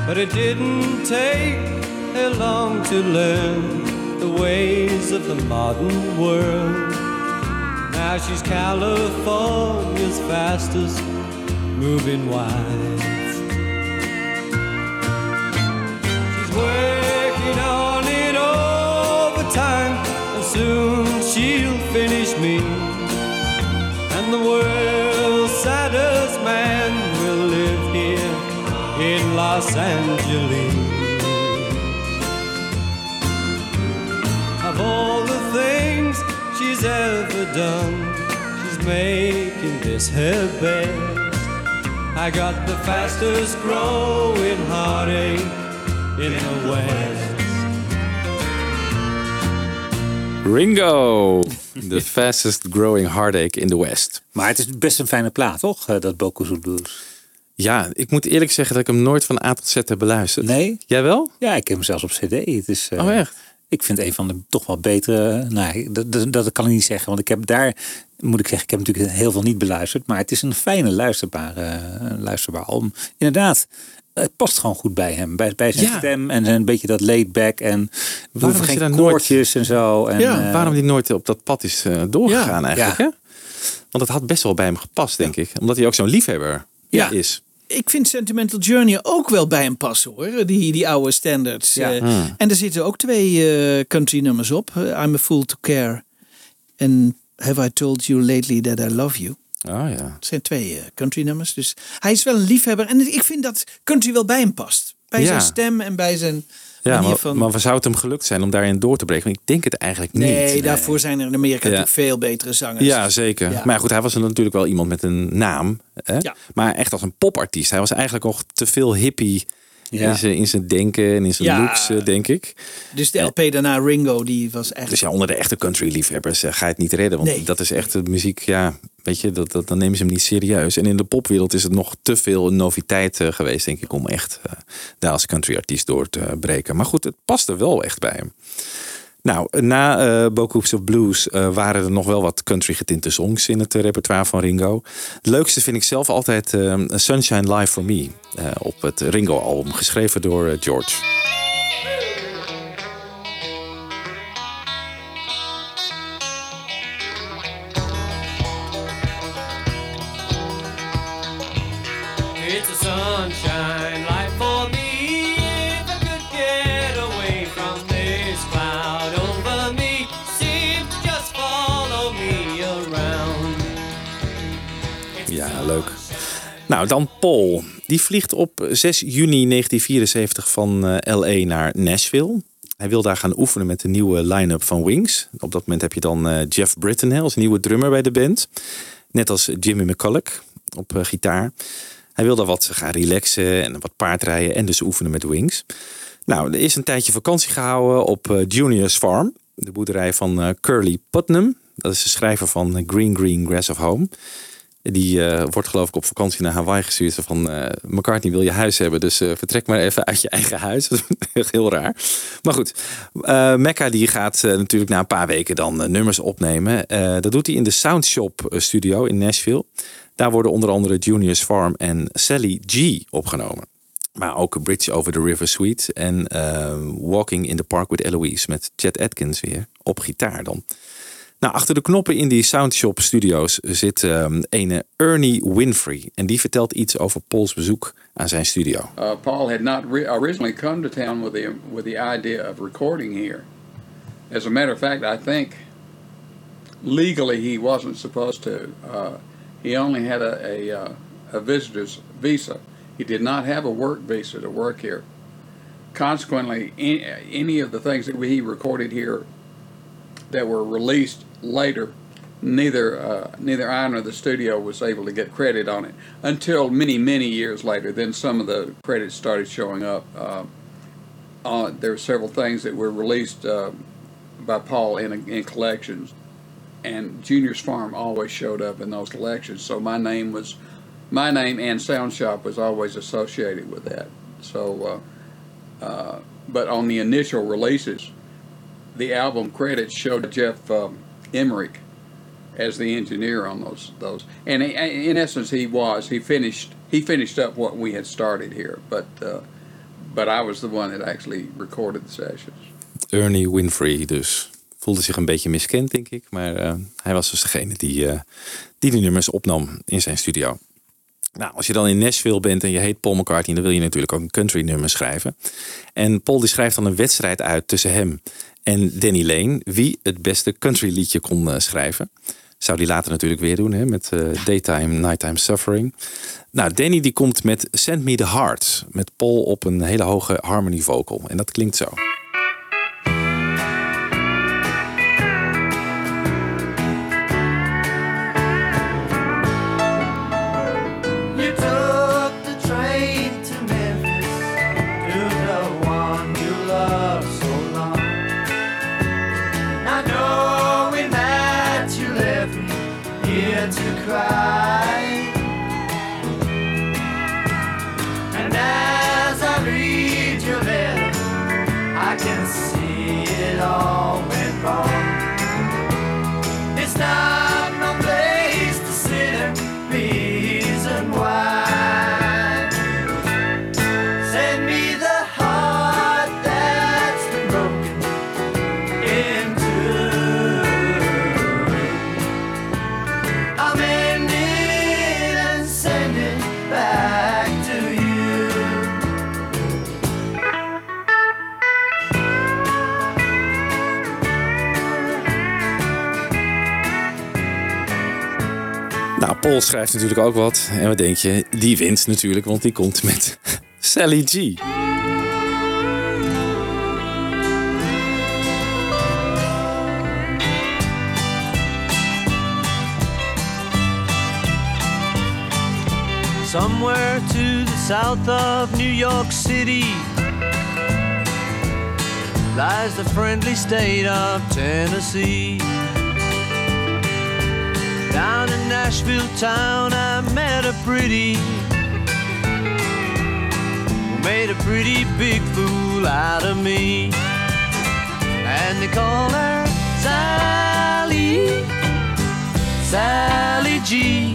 But it didn't take her long to learn the ways of the modern world. Now she's California's fastest moving wife. She's working on it overtime, and soon she'll finish me. And the world's saddest man will live here in Los Angeles. Of all the things she's ever done, she's making this her best. I got the fastest growing heartache in the West. Ringo, the fastest growing heartache in the West. Maar het is best een fijne plaat, toch? Dat Boku Blues. Ja, ik moet eerlijk zeggen dat ik hem nooit van A tot Z heb beluisterd. Nee? Jij wel? Ja, ik heb hem zelfs op C D. Het is, uh... Oh, echt? Ik vind een van de toch wel betere... Nee, dat, dat, dat kan ik niet zeggen. Want ik heb daar, moet ik zeggen... Ik heb natuurlijk heel veel niet beluisterd. Maar het is een fijne luisterbare, luisterbaar album. Inderdaad, het past gewoon goed bij hem. Bij, bij zijn ja. stem en een beetje dat laid back. En we hoeven geen koortjes nooit, en zo. En, ja, waarom die nooit op dat pad is doorgegaan ja, eigenlijk. Ja. Hè? Want het had best wel bij hem gepast, denk ja. ik. Omdat hij ook zo'n liefhebber ja. is. Ik vind Sentimental Journey ook wel bij hem passen, hoor. Die, die oude standards. Ja. Uh, hmm. En er zitten ook twee uh, country nummers op. I'm a Fool to Care. En Have I Told You Lately That I Love You. Oh, ja. Het zijn twee uh, country nummers. Dus hij is wel een liefhebber. En ik vind dat country wel bij hem past. Bij ja. zijn stem en bij zijn... Ja, maar, van... maar zou het hem gelukt zijn om daarin door te breken? Ik denk het eigenlijk niet. Nee, nee. Daarvoor zijn er in Amerika ja. natuurlijk veel betere zangers. Ja, zeker. Ja. Maar goed, hij was natuurlijk wel iemand met een naam. Hè? Ja. Maar echt als een popartiest. Hij was eigenlijk nog te veel hippie ja. in, zijn, in zijn denken en in zijn ja. looks, denk ik. Dus de L P daarna, Ringo, die was echt... Dus ja, onder de echte country liefhebbers ga je het niet redden. Want nee. dat is echt de muziek, ja... Weet je, dat, dat, dan nemen ze hem niet serieus. En in de popwereld is het nog te veel een noviteit uh, geweest, denk ik, om echt uh, daar als countryartiest door te uh, breken. Maar goed, het past er wel echt bij hem. Nou, na uh, Boku's of Blues uh, waren er nog wel wat country getinte songs in het uh, repertoire van Ringo. Het leukste vind ik zelf altijd uh, Sunshine Live For Me uh, op het Ringo-album, geschreven door uh, George. Sunshine, life for me, if I could get away from this cloud over me, seems to just follow me around. Ja, leuk. Nou, dan Paul. Die vliegt op zes juni negentien vierenzeventig van L A naar Nashville. Hij wil daar gaan oefenen met de nieuwe line-up van Wings. Op dat moment heb je dan Jeff Britton als nieuwe drummer bij de band. Net als Jimmy McCulloch op gitaar. Hij wilde wat gaan relaxen en wat paardrijden en dus oefenen met Wings. Nou, er is een tijdje vakantie gehouden op Junior's Farm. De boerderij van Curly Putnam. Dat is de schrijver van Green Green Grass of Home. Die uh, wordt geloof ik op vakantie naar Hawaii gestuurd. Van uh, McCartney wil je huis hebben, dus uh, vertrek maar even uit je eigen huis. Dat is echt heel raar. Maar goed, uh, Mecca die gaat uh, natuurlijk na een paar weken dan uh, nummers opnemen. Uh, dat doet hij in de Soundshop studio in Nashville. Daar worden onder andere Junior's Farm en Sally G opgenomen. Maar ook Bridge Over the River Suite en uh, Walking in the Park with Eloise met Chet Atkins weer op gitaar dan. Nou, achter de knoppen in die Soundshop Studios zit um, ene Ernie Winfrey. En die vertelt iets over Paul's bezoek aan zijn studio. Uh, Paul had not re- originally come to town with the, with the idea of recording here. As a matter of fact, I think legally he wasn't supposed to. Uh, he only had a, a, a visitor's visa. He did not have a work visa to work here. Consequently, any, any of the things that he recorded here that were released later, neither uh, neither I nor the studio was able to get credit on it until many, many years later. Then some of the credits started showing up. Uh, uh, there were several things that were released uh, by Paul in, in collections, and Junior's Farm always showed up in those collections. So my name was, my name and Sound Shop was always associated with that. So uh, uh, But on the initial releases, the album credits showed Jeff um, Emmerich as the engineer on those. Those, and he, in essence, he was. He finished. He finished up what we had started here. But uh, but I was the one that actually recorded the sessions. Ernie Winfrey dus voelde zich een beetje miskend, denk ik. Maar uh, hij was dus degene die uh, die de nummers opnam in zijn studio. Nou, als je dan in Nashville bent en je heet Paul McCartney, dan wil je natuurlijk ook een country nummer schrijven. En Paul die schrijft dan een wedstrijd uit tussen hem en Danny Lane, wie het beste country liedje kon uh, schrijven. Zou die later natuurlijk weer doen, hè, met uh, Daytime, Nighttime Suffering. Nou, Danny die komt met Send Me The Heart, met Paul op een hele hoge harmony vocal. En dat klinkt zo. Paul schrijft natuurlijk ook wat. En wat denk je? Die wint natuurlijk, want die komt met Sally G. Somewhere to the south of New York City lies the friendly state of Tennessee. Down in Nashville town I met a pretty, made a pretty big fool out of me. And they call her Sally, Sally G.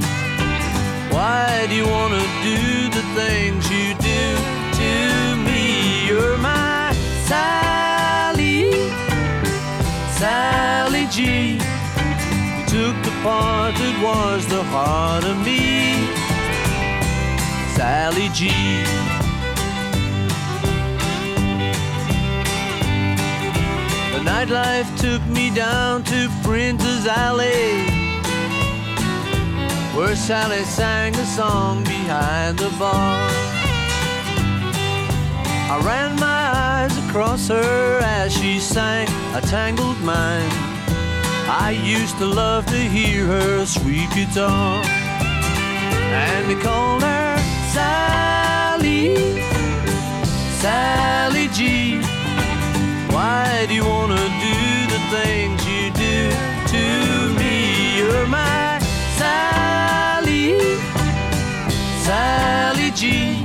Why do you wanna do the things you do to me? You're my Sally, Sally G. Took the part that was the heart of me, Sally G. The nightlife took me down to Prince's Alley, where Sally sang a song behind the bar. I ran my eyes across her as she sang a tangled mind. I used to love to hear her sweet guitar. And they called her Sally, Sally G. Why do you wanna do the things you do to me? You're my Sally, Sally G.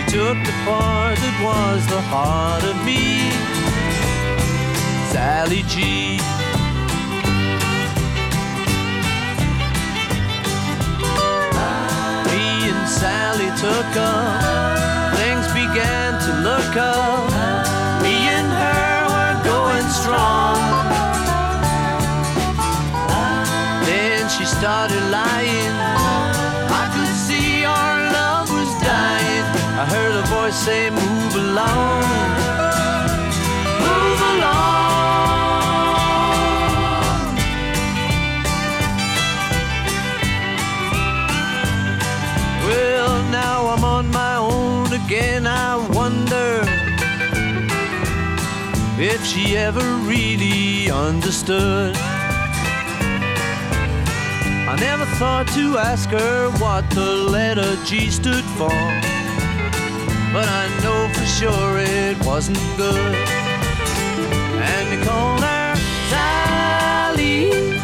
You took the part that was the heart of me, Sally G. Sally took up, things began to look up. Me and her were going strong. Then she started lying. I could see our love was dying. I heard a voice say, move along, move along. Again I wonder if she ever really understood. I never thought to ask her what the letter G stood for, but I know for sure it wasn't good. And they called her Sally,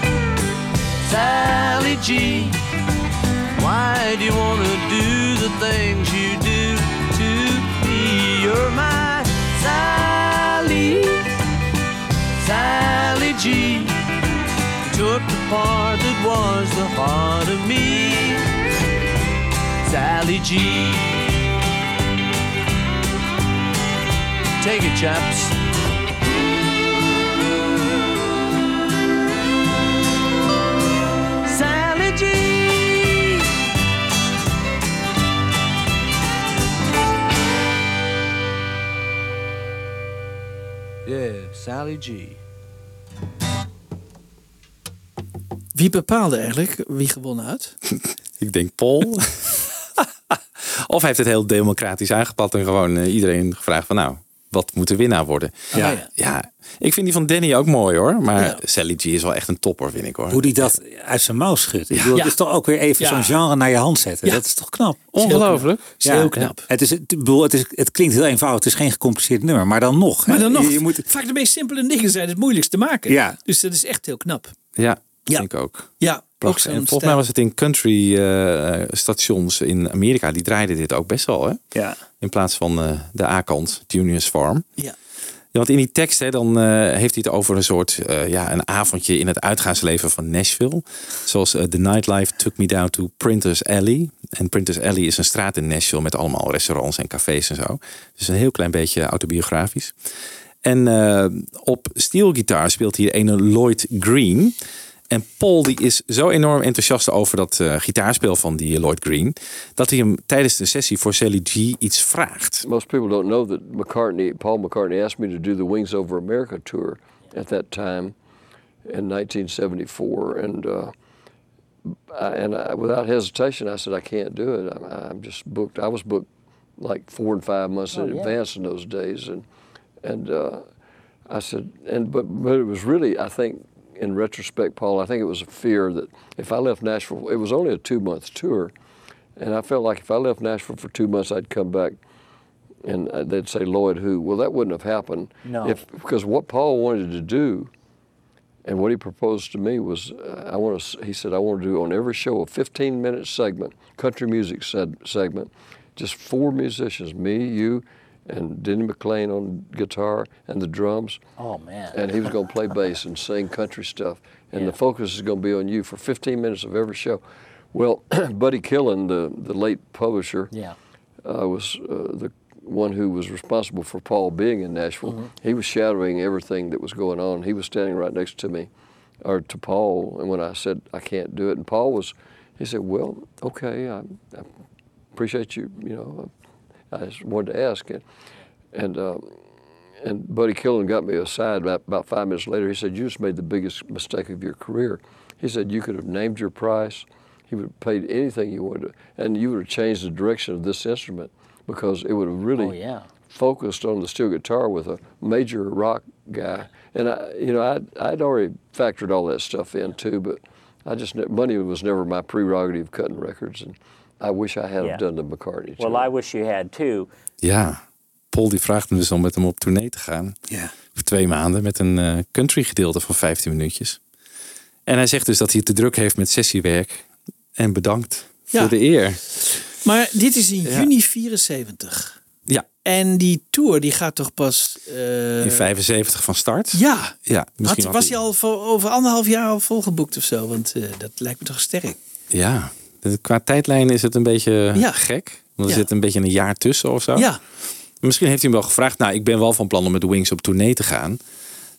Sally G. Why do you wanna do the things you do? You're my side. G took the part that was the heart of me. Sally G, take it, chaps. Sally G. Wie bepaalde eigenlijk wie gewonnen had? Ik denk Paul. Of hij heeft het heel democratisch aangepakt en gewoon uh, iedereen gevraagd van nou, wat moet de winnaar worden? Ja, ja. ja. Ik vind die van Danny ook mooi hoor. Maar ja. Sally G is wel echt een topper, vind ik hoor. Hoe die dat uit zijn mouw schudt. Ja. Ik bedoel, het is toch ook weer even ja. zo'n genre naar je hand zetten. Ja. Dat is toch knap? Ongelooflijk. Is heel knap. Ja. Heel knap. Ja. Het, is, het, bedoel, het, is, het klinkt heel eenvoudig. Het is geen gecompliceerd nummer. Maar dan nog. Maar dan nog. Je, je moet... Vaak de meest simpele dingen zijn het moeilijkst te maken. Ja. Dus dat is echt heel knap. Ja, ja. Denk ik ook. Ja. Ook en volgens mij was het in country uh, stations in Amerika. Die draaiden dit ook best wel. Hè? Ja. In plaats van uh, de A-kant, Junior's Farm. Ja. Ja, want in die tekst hè, dan, uh, heeft hij het over een soort uh, ja, een avondje in het uitgaansleven van Nashville. Zoals uh, The Nightlife Took Me Down to Printers Alley. En Printers Alley is een straat in Nashville met allemaal restaurants en cafés en zo. Dus een heel klein beetje autobiografisch. En uh, op steelgitaar speelt hier ene Lloyd Green. En Paul die is zo enorm enthousiast over dat uh, gitaarspel van die Lloyd Green, dat hij hem tijdens de sessie voor Sally G iets vraagt. Most people don't know that McCartney, Paul McCartney asked me to do the Wings Over America tour at that time in nineteen seventy-four. And, uh, I, and I, without hesitation I said I can't do it. I, I'm just booked. I was booked like four and five months oh, in yeah. advance in those days. And, and uh, I said, and, but, but it was really, I think, in retrospect, Paul, I think it was a fear that if I left Nashville, it was only a two-month tour, and I felt like if I left Nashville for two months, I'd come back, and they'd say, Lloyd, who? Well, that wouldn't have happened. No. If, because what Paul wanted to do, and what he proposed to me was, uh, I want to. He said, I want to do on every show a fifteen-minute segment, country music seg- segment, just four musicians, me, you, and Denny McLean on guitar and the drums. Oh, man. And he was going to play bass and sing country stuff. And yeah. the focus is going to be on you for fifteen minutes of every show. Well, Buddy Killen, the, the late publisher, yeah. uh, was uh, the one who was responsible for Paul being in Nashville. Mm-hmm. He was shadowing everything that was going on. He was standing right next to me, or to Paul, and when I said, I can't do it. And Paul was, he said, well, okay, I, I appreciate you, you know, I just wanted to ask it. And uh, and Buddy Killen got me aside about, about five minutes later. He said, you just made the biggest mistake of your career. He said, you could have named your price. He would have paid anything you wanted to, and you would have changed the direction of this instrument because it would have really oh, yeah. focused on the steel guitar with a major rock guy. And, I, you know, I'd, I'd already factored all that stuff in too, but I just, money was never my prerogative cutting records. And I wish I had yeah. done the McCartney. Well, I wish you had too. Ja, Paul die vraagt hem dus om met hem op tournee te gaan. Yeah. Voor twee maanden met een uh, country gedeelte van vijftien minuutjes. En hij zegt dus dat hij het te druk heeft met sessiewerk. En bedankt ja. voor de eer. Maar dit is in ja. juni vierenzeventig. Ja. En die tour die gaat toch pas... Uh... In vijfenzeventig van start? Ja. ja misschien had, was hij al voor, over anderhalf jaar al volgeboekt of zo? Want uh, dat lijkt me toch sterk. Ja. Qua tijdlijn is het een beetje ja. gek. Want er ja. zit een beetje een jaar tussen of zo. Ja. Misschien heeft hij hem wel gevraagd. Nou, ik ben wel van plan om met de Wings op tournee te gaan.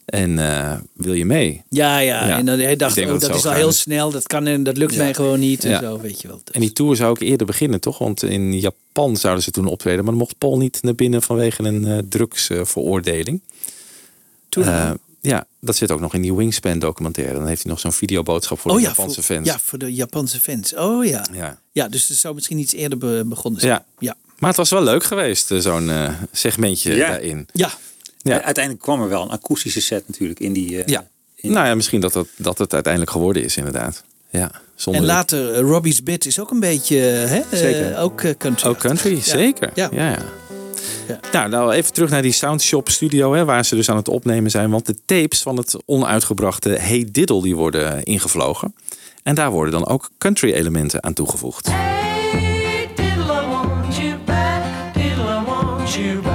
En uh, wil je mee? Ja, ja. ja. En dan, hij dacht, oh, dat, dat is al heel snel. Dat kan en dat lukt ja. mij gewoon niet. En, ja. zo, weet je wel. Dus. En die tour zou ook eerder beginnen, toch? Want in Japan zouden ze toen optreden. Maar dan mocht Paul niet naar binnen vanwege een uh, drugsveroordeling. Toen uh, Ja, dat zit ook nog in die Wingspan documentaire. Dan heeft hij nog zo'n videoboodschap voor oh, de ja, Japanse voor, fans. Ja, voor de Japanse fans. Oh ja. Ja, ja dus het zou misschien iets eerder be- begonnen zijn. Ja. ja, maar het was wel leuk geweest, zo'n uh, segmentje ja. daarin. Ja. ja, uiteindelijk kwam er wel een akoestische set natuurlijk in die... Uh, ja, in nou ja, misschien dat, dat, dat het uiteindelijk geworden is inderdaad. Ja, zonder en later, uh, Robbie's Bit is ook een beetje... Hè, zeker. Uh, ook uh, country. Ook country, ja. zeker. Ja, ja. ja. Ja. Nou, nou, even terug naar die Soundshop studio, hè, waar ze dus aan het opnemen zijn. Want de tapes van het onuitgebrachte Hey Diddle, die worden ingevlogen. En daar worden dan ook country elementen aan toegevoegd. Hey Diddle, I want you back. Diddle, I want you back.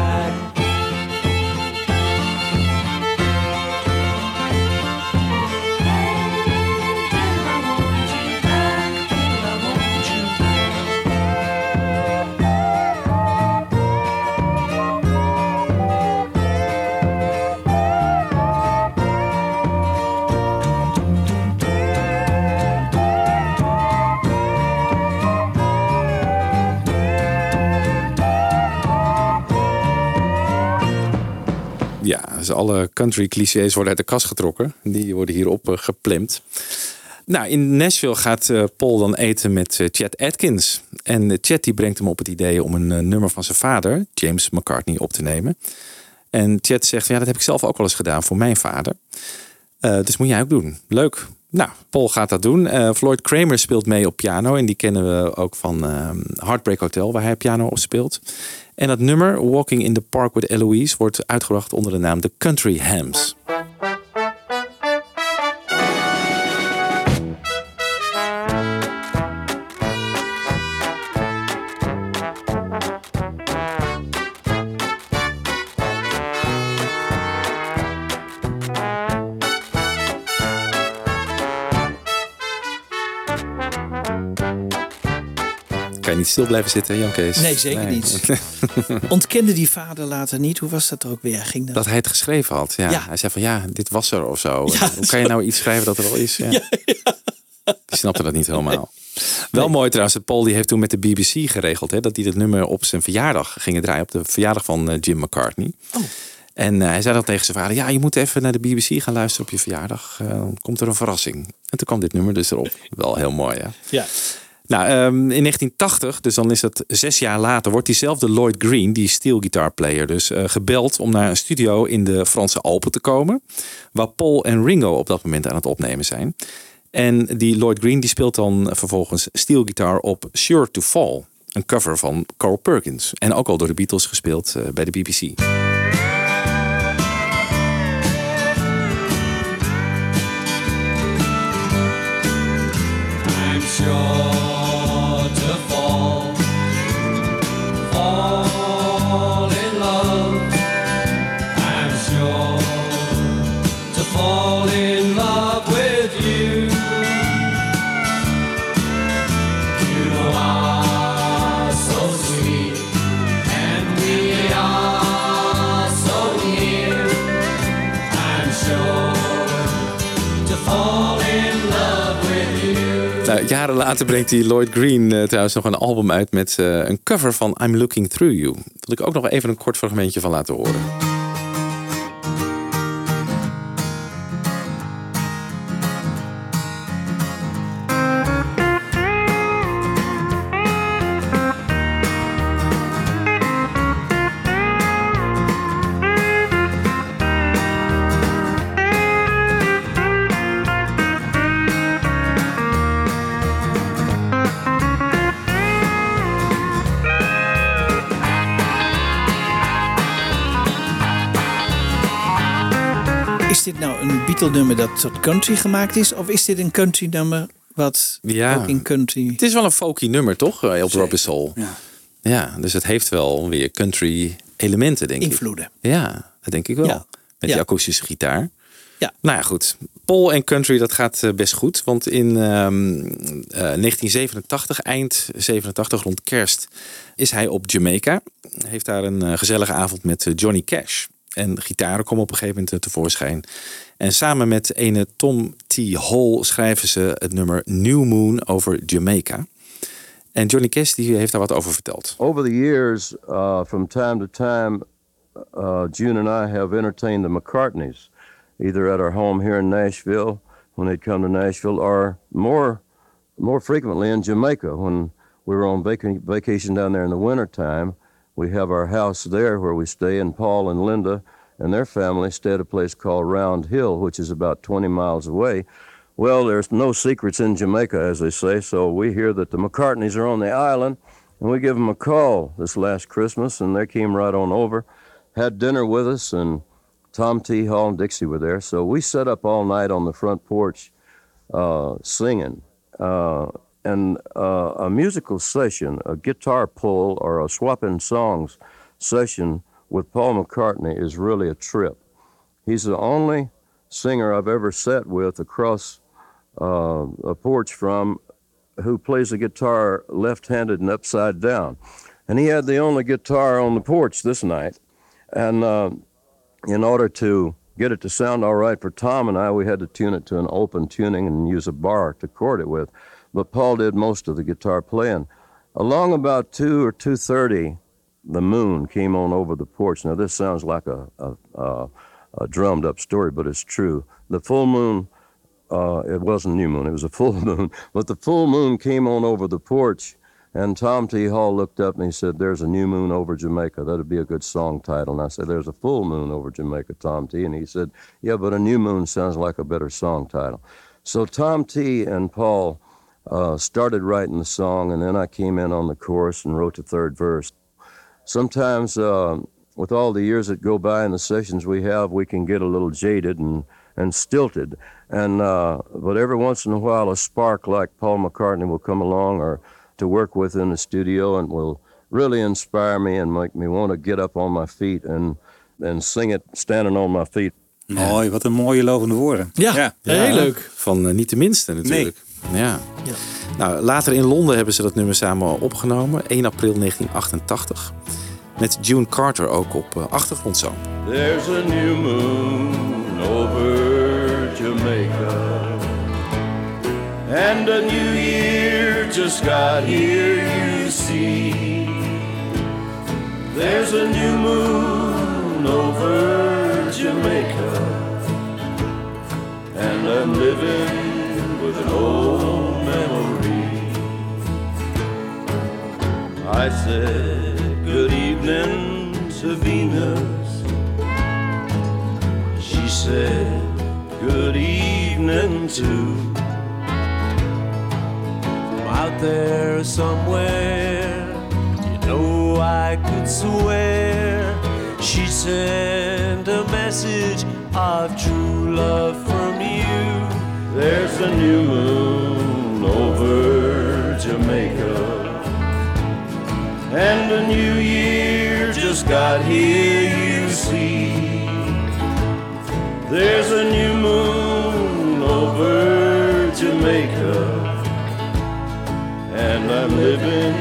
Dus alle country clichés worden uit de kast getrokken. Die worden hierop uh, geplemd. Nou, in Nashville gaat uh, Paul dan eten met uh, Chet Atkins. En uh, Chet die brengt hem op het idee om een uh, nummer van zijn vader, James McCartney, op te nemen. En Chet zegt, ja, dat heb ik zelf ook wel eens gedaan voor mijn vader. Uh, dus moet jij ook doen. Leuk. Nou, Paul gaat dat doen. Uh, Floyd Kramer speelt mee op piano. En die kennen we ook van uh, Heartbreak Hotel, waar hij piano op speelt. En dat nummer, Walking in the Park with Eloise, wordt uitgebracht onder de naam The Country Hams. Niet stil blijven zitten, Jan Kees. Nee, zeker nee. niet. Ontkende die vader later niet. Hoe was dat er ook weer? Ging dat... dat hij het geschreven had. Ja. Ja. Hij zei van ja, dit was er of zo. Ja, Hoe zo. kan je nou iets schrijven dat er al is? Ja. Ja, ja. Ik snapte dat niet helemaal. Nee. Wel nee. mooi trouwens. Paul die heeft toen met de B B C geregeld. Hè, dat hij dat nummer op zijn verjaardag gingen draaien. Op de verjaardag van uh, Jim McCartney. Oh. En uh, hij zei dan tegen zijn vader. Ja, je moet even naar de B B C gaan luisteren op je verjaardag. Uh, dan komt er een verrassing. En toen kwam dit nummer dus erop. Wel heel mooi hè. Ja. Nou, um, in negentien tachtig, dus dan is dat zes jaar later, wordt diezelfde Lloyd Green, die steelgitaarplayer, dus uh, gebeld om naar een studio in de Franse Alpen te komen, waar Paul en Ringo op dat moment aan het opnemen zijn. En die Lloyd Green die speelt dan vervolgens steelgitaar op Sure to Fall, een cover van Carl Perkins, en ook al door de Beatles gespeeld uh, bij de B B C. I'm sure. Jaren later brengt die Lloyd Green uh, trouwens nog een album uit met uh, een cover van I'm Looking Through You. Dat ik ook nog even een kort fragmentje van laten horen. Nummer dat tot country gemaakt is, of is dit een country nummer wat ja, ook in country? Het is wel een folky nummer, toch? El Robinson. Ja. ja, dus het heeft wel weer country elementen, denk Invloeden. ik. Invloeden. Ja, dat denk ik wel. Ja. Met ja. die akoestische gitaar. Ja. Nou ja, goed. Paul en country, dat gaat best goed, want in um, uh, negentien zevenentachtig, eind zevenentachtig, rond kerst, is hij op Jamaica. Heeft daar een uh, gezellige avond met uh, Johnny Cash. En gitaren komen op een gegeven moment tevoorschijn. En samen met ene Tom T. Hall schrijven ze het nummer New Moon over Jamaica. En Johnny Cash die heeft daar wat over verteld. Over the years, uh, from time to time, uh, June and I have entertained the McCartneys. Either at our home here in Nashville, when they'd come to Nashville, or more, more frequently in Jamaica. When we were on vac- vacation down there in the wintertime, we have our house there where we stay, and Paul and Linda and their family stay at a place called Round Hill, which is about twenty miles away. Well, there's no secrets in Jamaica, as they say, so we hear that the McCartneys are on the island, and we give them a call this last Christmas, and they came right on over, had dinner with us, and Tom T. Hall and Dixie were there. So we sat up all night on the front porch uh, singing. Uh, and uh, a musical session, a guitar pull or a swapping songs session with Paul McCartney is really a trip. He's the only singer I've ever sat with across uh, a porch from who plays the guitar left-handed and upside down. And he had the only guitar on the porch this night. And uh, in order to get it to sound all right for Tom and I, we had to tune it to an open tuning and use a bar to chord it with. But Paul did most of the guitar playing. Along about two or two thirty, the moon came on over the porch. Now this sounds like a, a, a, uh, drummed up story, but it's true. The full moon, uh, it wasn't new moon, it was a full moon, but the full moon came on over the porch, and Tom T. Hall looked up and he said, "There's a new moon over Jamaica. That'd be a good song title." And I said, "There's a full moon over Jamaica, Tom T." And he said, "Yeah, but a new moon sounds like a better song title." So Tom T. and Paul uh, started writing the song, and then I came in on the chorus and wrote the third verse. Sometimes, uh, with all the years that go by and the sessions we have, we can get a little jaded and, and stilted. And uh, but every once in a while, a spark like Paul McCartney will come along, or to work with in the studio, and will really inspire me and make me want to get up on my feet and, and sing it standing on my feet. Mooi, ja. Wat een mooie lovende woorden. Ja, ja. ja. Heel leuk. Van uh, niet de minste natuurlijk. Nee. Ja. Ja. Nou, later in Londen hebben ze dat nummer samen opgenomen. één april negentien achtentachtig. Met June Carter ook op uh, achtergrondzang. There's a new moon over Jamaica. And a new year just got here, you see. There's a new moon over Jamaica. And I'm living with an old memory. I said good evening to Venus. She said good evening to. Out there somewhere, you know I could swear, she sent a message of true love from you. There's a new moon over Jamaica, and a new year just got here, you see. There's a new moon over Jamaica. And I'm living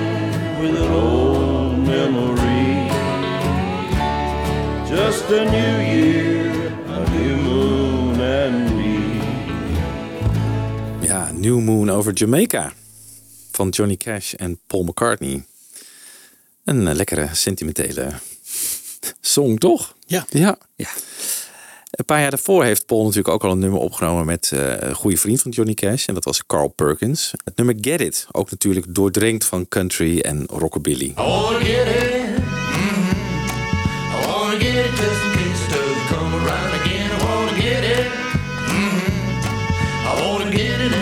with an old memory. Just a new year, a new moon and me. Ja, New Moon over Jamaica. Van Johnny Cash en Paul McCartney. Een lekkere, sentimentele song, toch? Ja. Ja. Ja. Een paar jaar daarvoor heeft Paul natuurlijk ook al een nummer opgenomen met uh, een goede vriend van Johnny Cash. En dat was Carl Perkins. Het nummer Get It. Ook natuurlijk doordrenkt van country en rockabilly. Oh, get it. Mm-hmm. Oh, get it. Just in case it doesn't come around again. I want to get it. Mm-hmm. I want to get it and I want to get it good.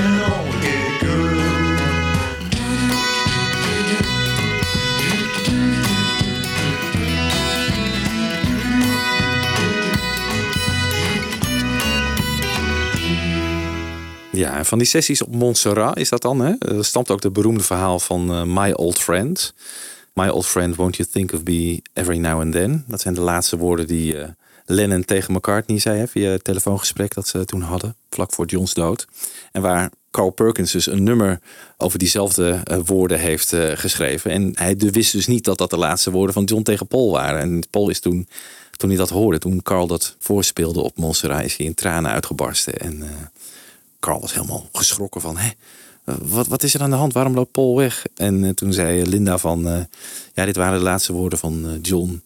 Ja, en van die sessies op Montserrat is dat dan, hè? Er stamt ook het beroemde verhaal van uh, My Old Friend. My old friend, won't you think of me every now and then? Dat zijn de laatste woorden die uh, Lennon tegen McCartney zei, hè, via het telefoongesprek dat ze toen hadden, vlak voor Johns dood. En waar Carl Perkins dus een nummer over diezelfde uh, woorden heeft uh, geschreven. En hij wist dus niet dat dat de laatste woorden van John tegen Paul waren. En Paul is toen, toen hij dat hoorde, toen Carl dat voorspeelde op Montserrat, is hij in tranen uitgebarsten en... Uh, Carl was helemaal geschrokken van, hé, wat, wat is er aan de hand? Waarom loopt Paul weg? En uh, toen zei Linda van, uh, ja, dit waren de laatste woorden van uh, John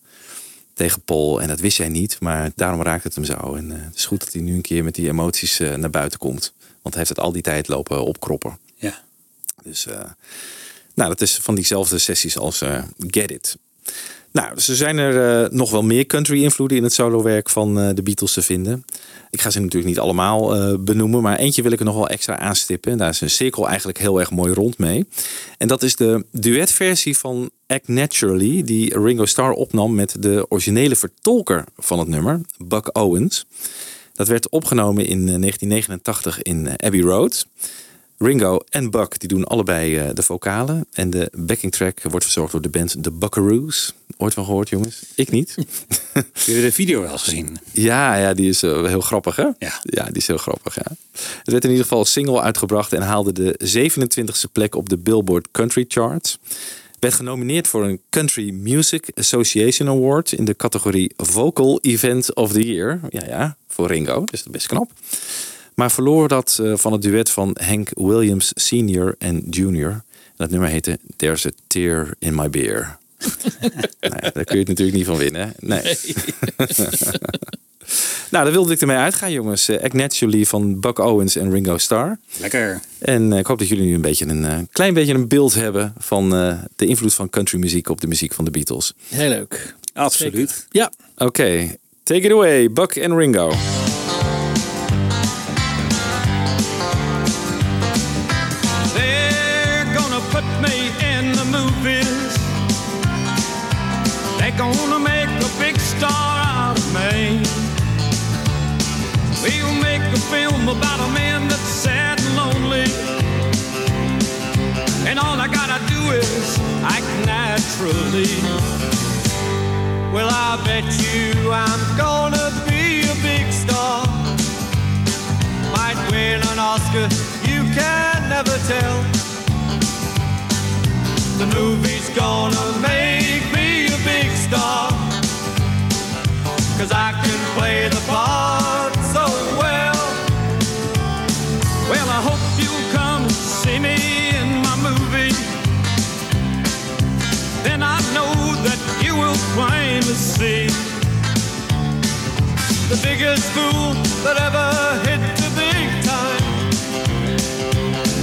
tegen Paul. En dat wist hij niet, maar daarom raakte het hem zo. En uh, het is goed dat hij nu een keer met die emoties uh, naar buiten komt. Want hij heeft het al die tijd lopen opkroppen. Ja. Dus, uh, nou, dat is van diezelfde sessies als uh, Get It. Nou, dus er zijn er uh, nog wel meer country-invloeden in het solowerk van uh, de Beatles te vinden. Ik ga ze natuurlijk niet allemaal uh, benoemen, maar eentje wil ik er nog wel extra aanstippen. En daar is een cirkel eigenlijk heel erg mooi rond mee. En dat is de duetversie van Act Naturally, die Ringo Starr opnam met de originele vertolker van het nummer, Buck Owens. Dat werd opgenomen in negentien negenentachtig in Abbey Road. Ringo en Buck die doen allebei de vocalen. En de backing track wordt verzorgd door de band The Buckaroos. Ooit van gehoord, jongens? Ik niet. Heb je de video wel gezien? Ja, ja, die is heel grappig, hè? Ja, ja die is heel grappig, ja. Het werd in ieder geval als single uitgebracht en haalde de zevenentwintigste plek op de Billboard Country Chart. Werd genomineerd voor een Country Music Association Award in de categorie Vocal Event of the Year. Ja, ja, voor Ringo, dus best knap. Maar verloor dat van het duet van Hank Williams senior en junior. Dat nummer heette There's a Tear in My Beer. Nou ja, daar kun je het natuurlijk niet van winnen. Nee. Nee. Nou, daar wilde ik ermee uitgaan, jongens. Uh, Act Naturally van Buck Owens en Ringo Starr. Lekker. En uh, ik hoop dat jullie nu een beetje een uh, klein beetje een beeld hebben van uh, de invloed van countrymuziek op de muziek van de Beatles. Heel leuk. Absoluut. Zeker. Ja. Oké. Okay. Take it away, Buck en Ringo. Film about a man that's sad and lonely, and all I gotta do is act naturally. Well, I bet you I'm gonna be a big star. Might win an Oscar, you can never tell. The movie's gonna make me a big star, 'cause I can play the part so well. Well, I hope you'll come see me in my movie. Then I know that you will plainly see the biggest fool that ever hit the big time.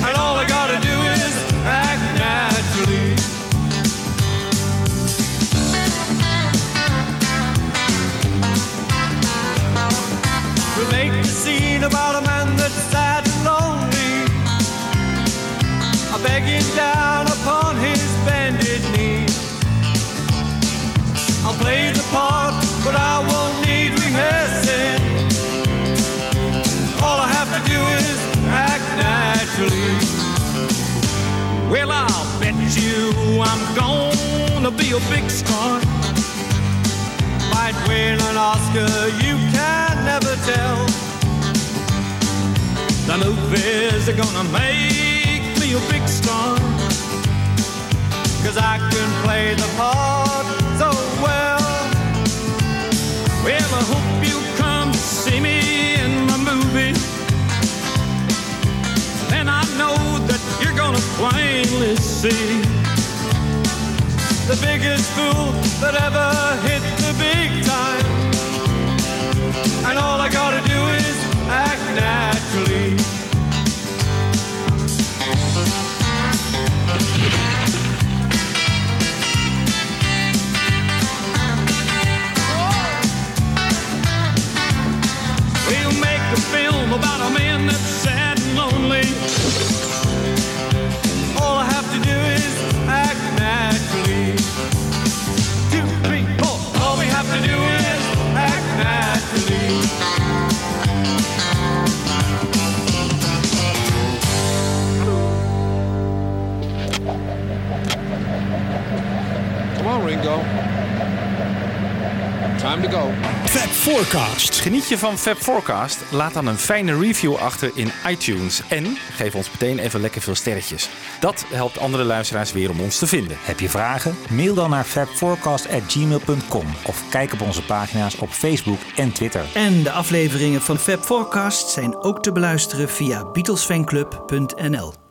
And all I gotta do is act naturally. We'll make the scene about a man that's sad, begging down upon his bended knee. I'll play the part, but I won't need rehearsing. All I have to do is act naturally. Well, I'll bet you I'm gonna be a big star. Might win an Oscar, you can never tell. The movies are gonna make a big star, 'cause I can play the part so well. Well, I hope you come to see me in my movie. And I know that you're gonna plainly see the biggest fool that ever hit the big time. And all I gotta do is act naturally. Film about a man that's sad and lonely. All I have to do is act naturally. Two, three, four. All we have to do is act naturally. Come on, Ringo. Time to go. Fab Forecast. Geniet je van Fab Forecast? Laat dan een fijne review achter in iTunes. En geef ons meteen even lekker veel sterretjes. Dat helpt andere luisteraars weer om ons te vinden. Heb je vragen? Mail dan naar fabforecast at gmail dot com. Of kijk op onze pagina's op Facebook en Twitter. En de afleveringen van Fab Forecast zijn ook te beluisteren via beatles fan club dot n l.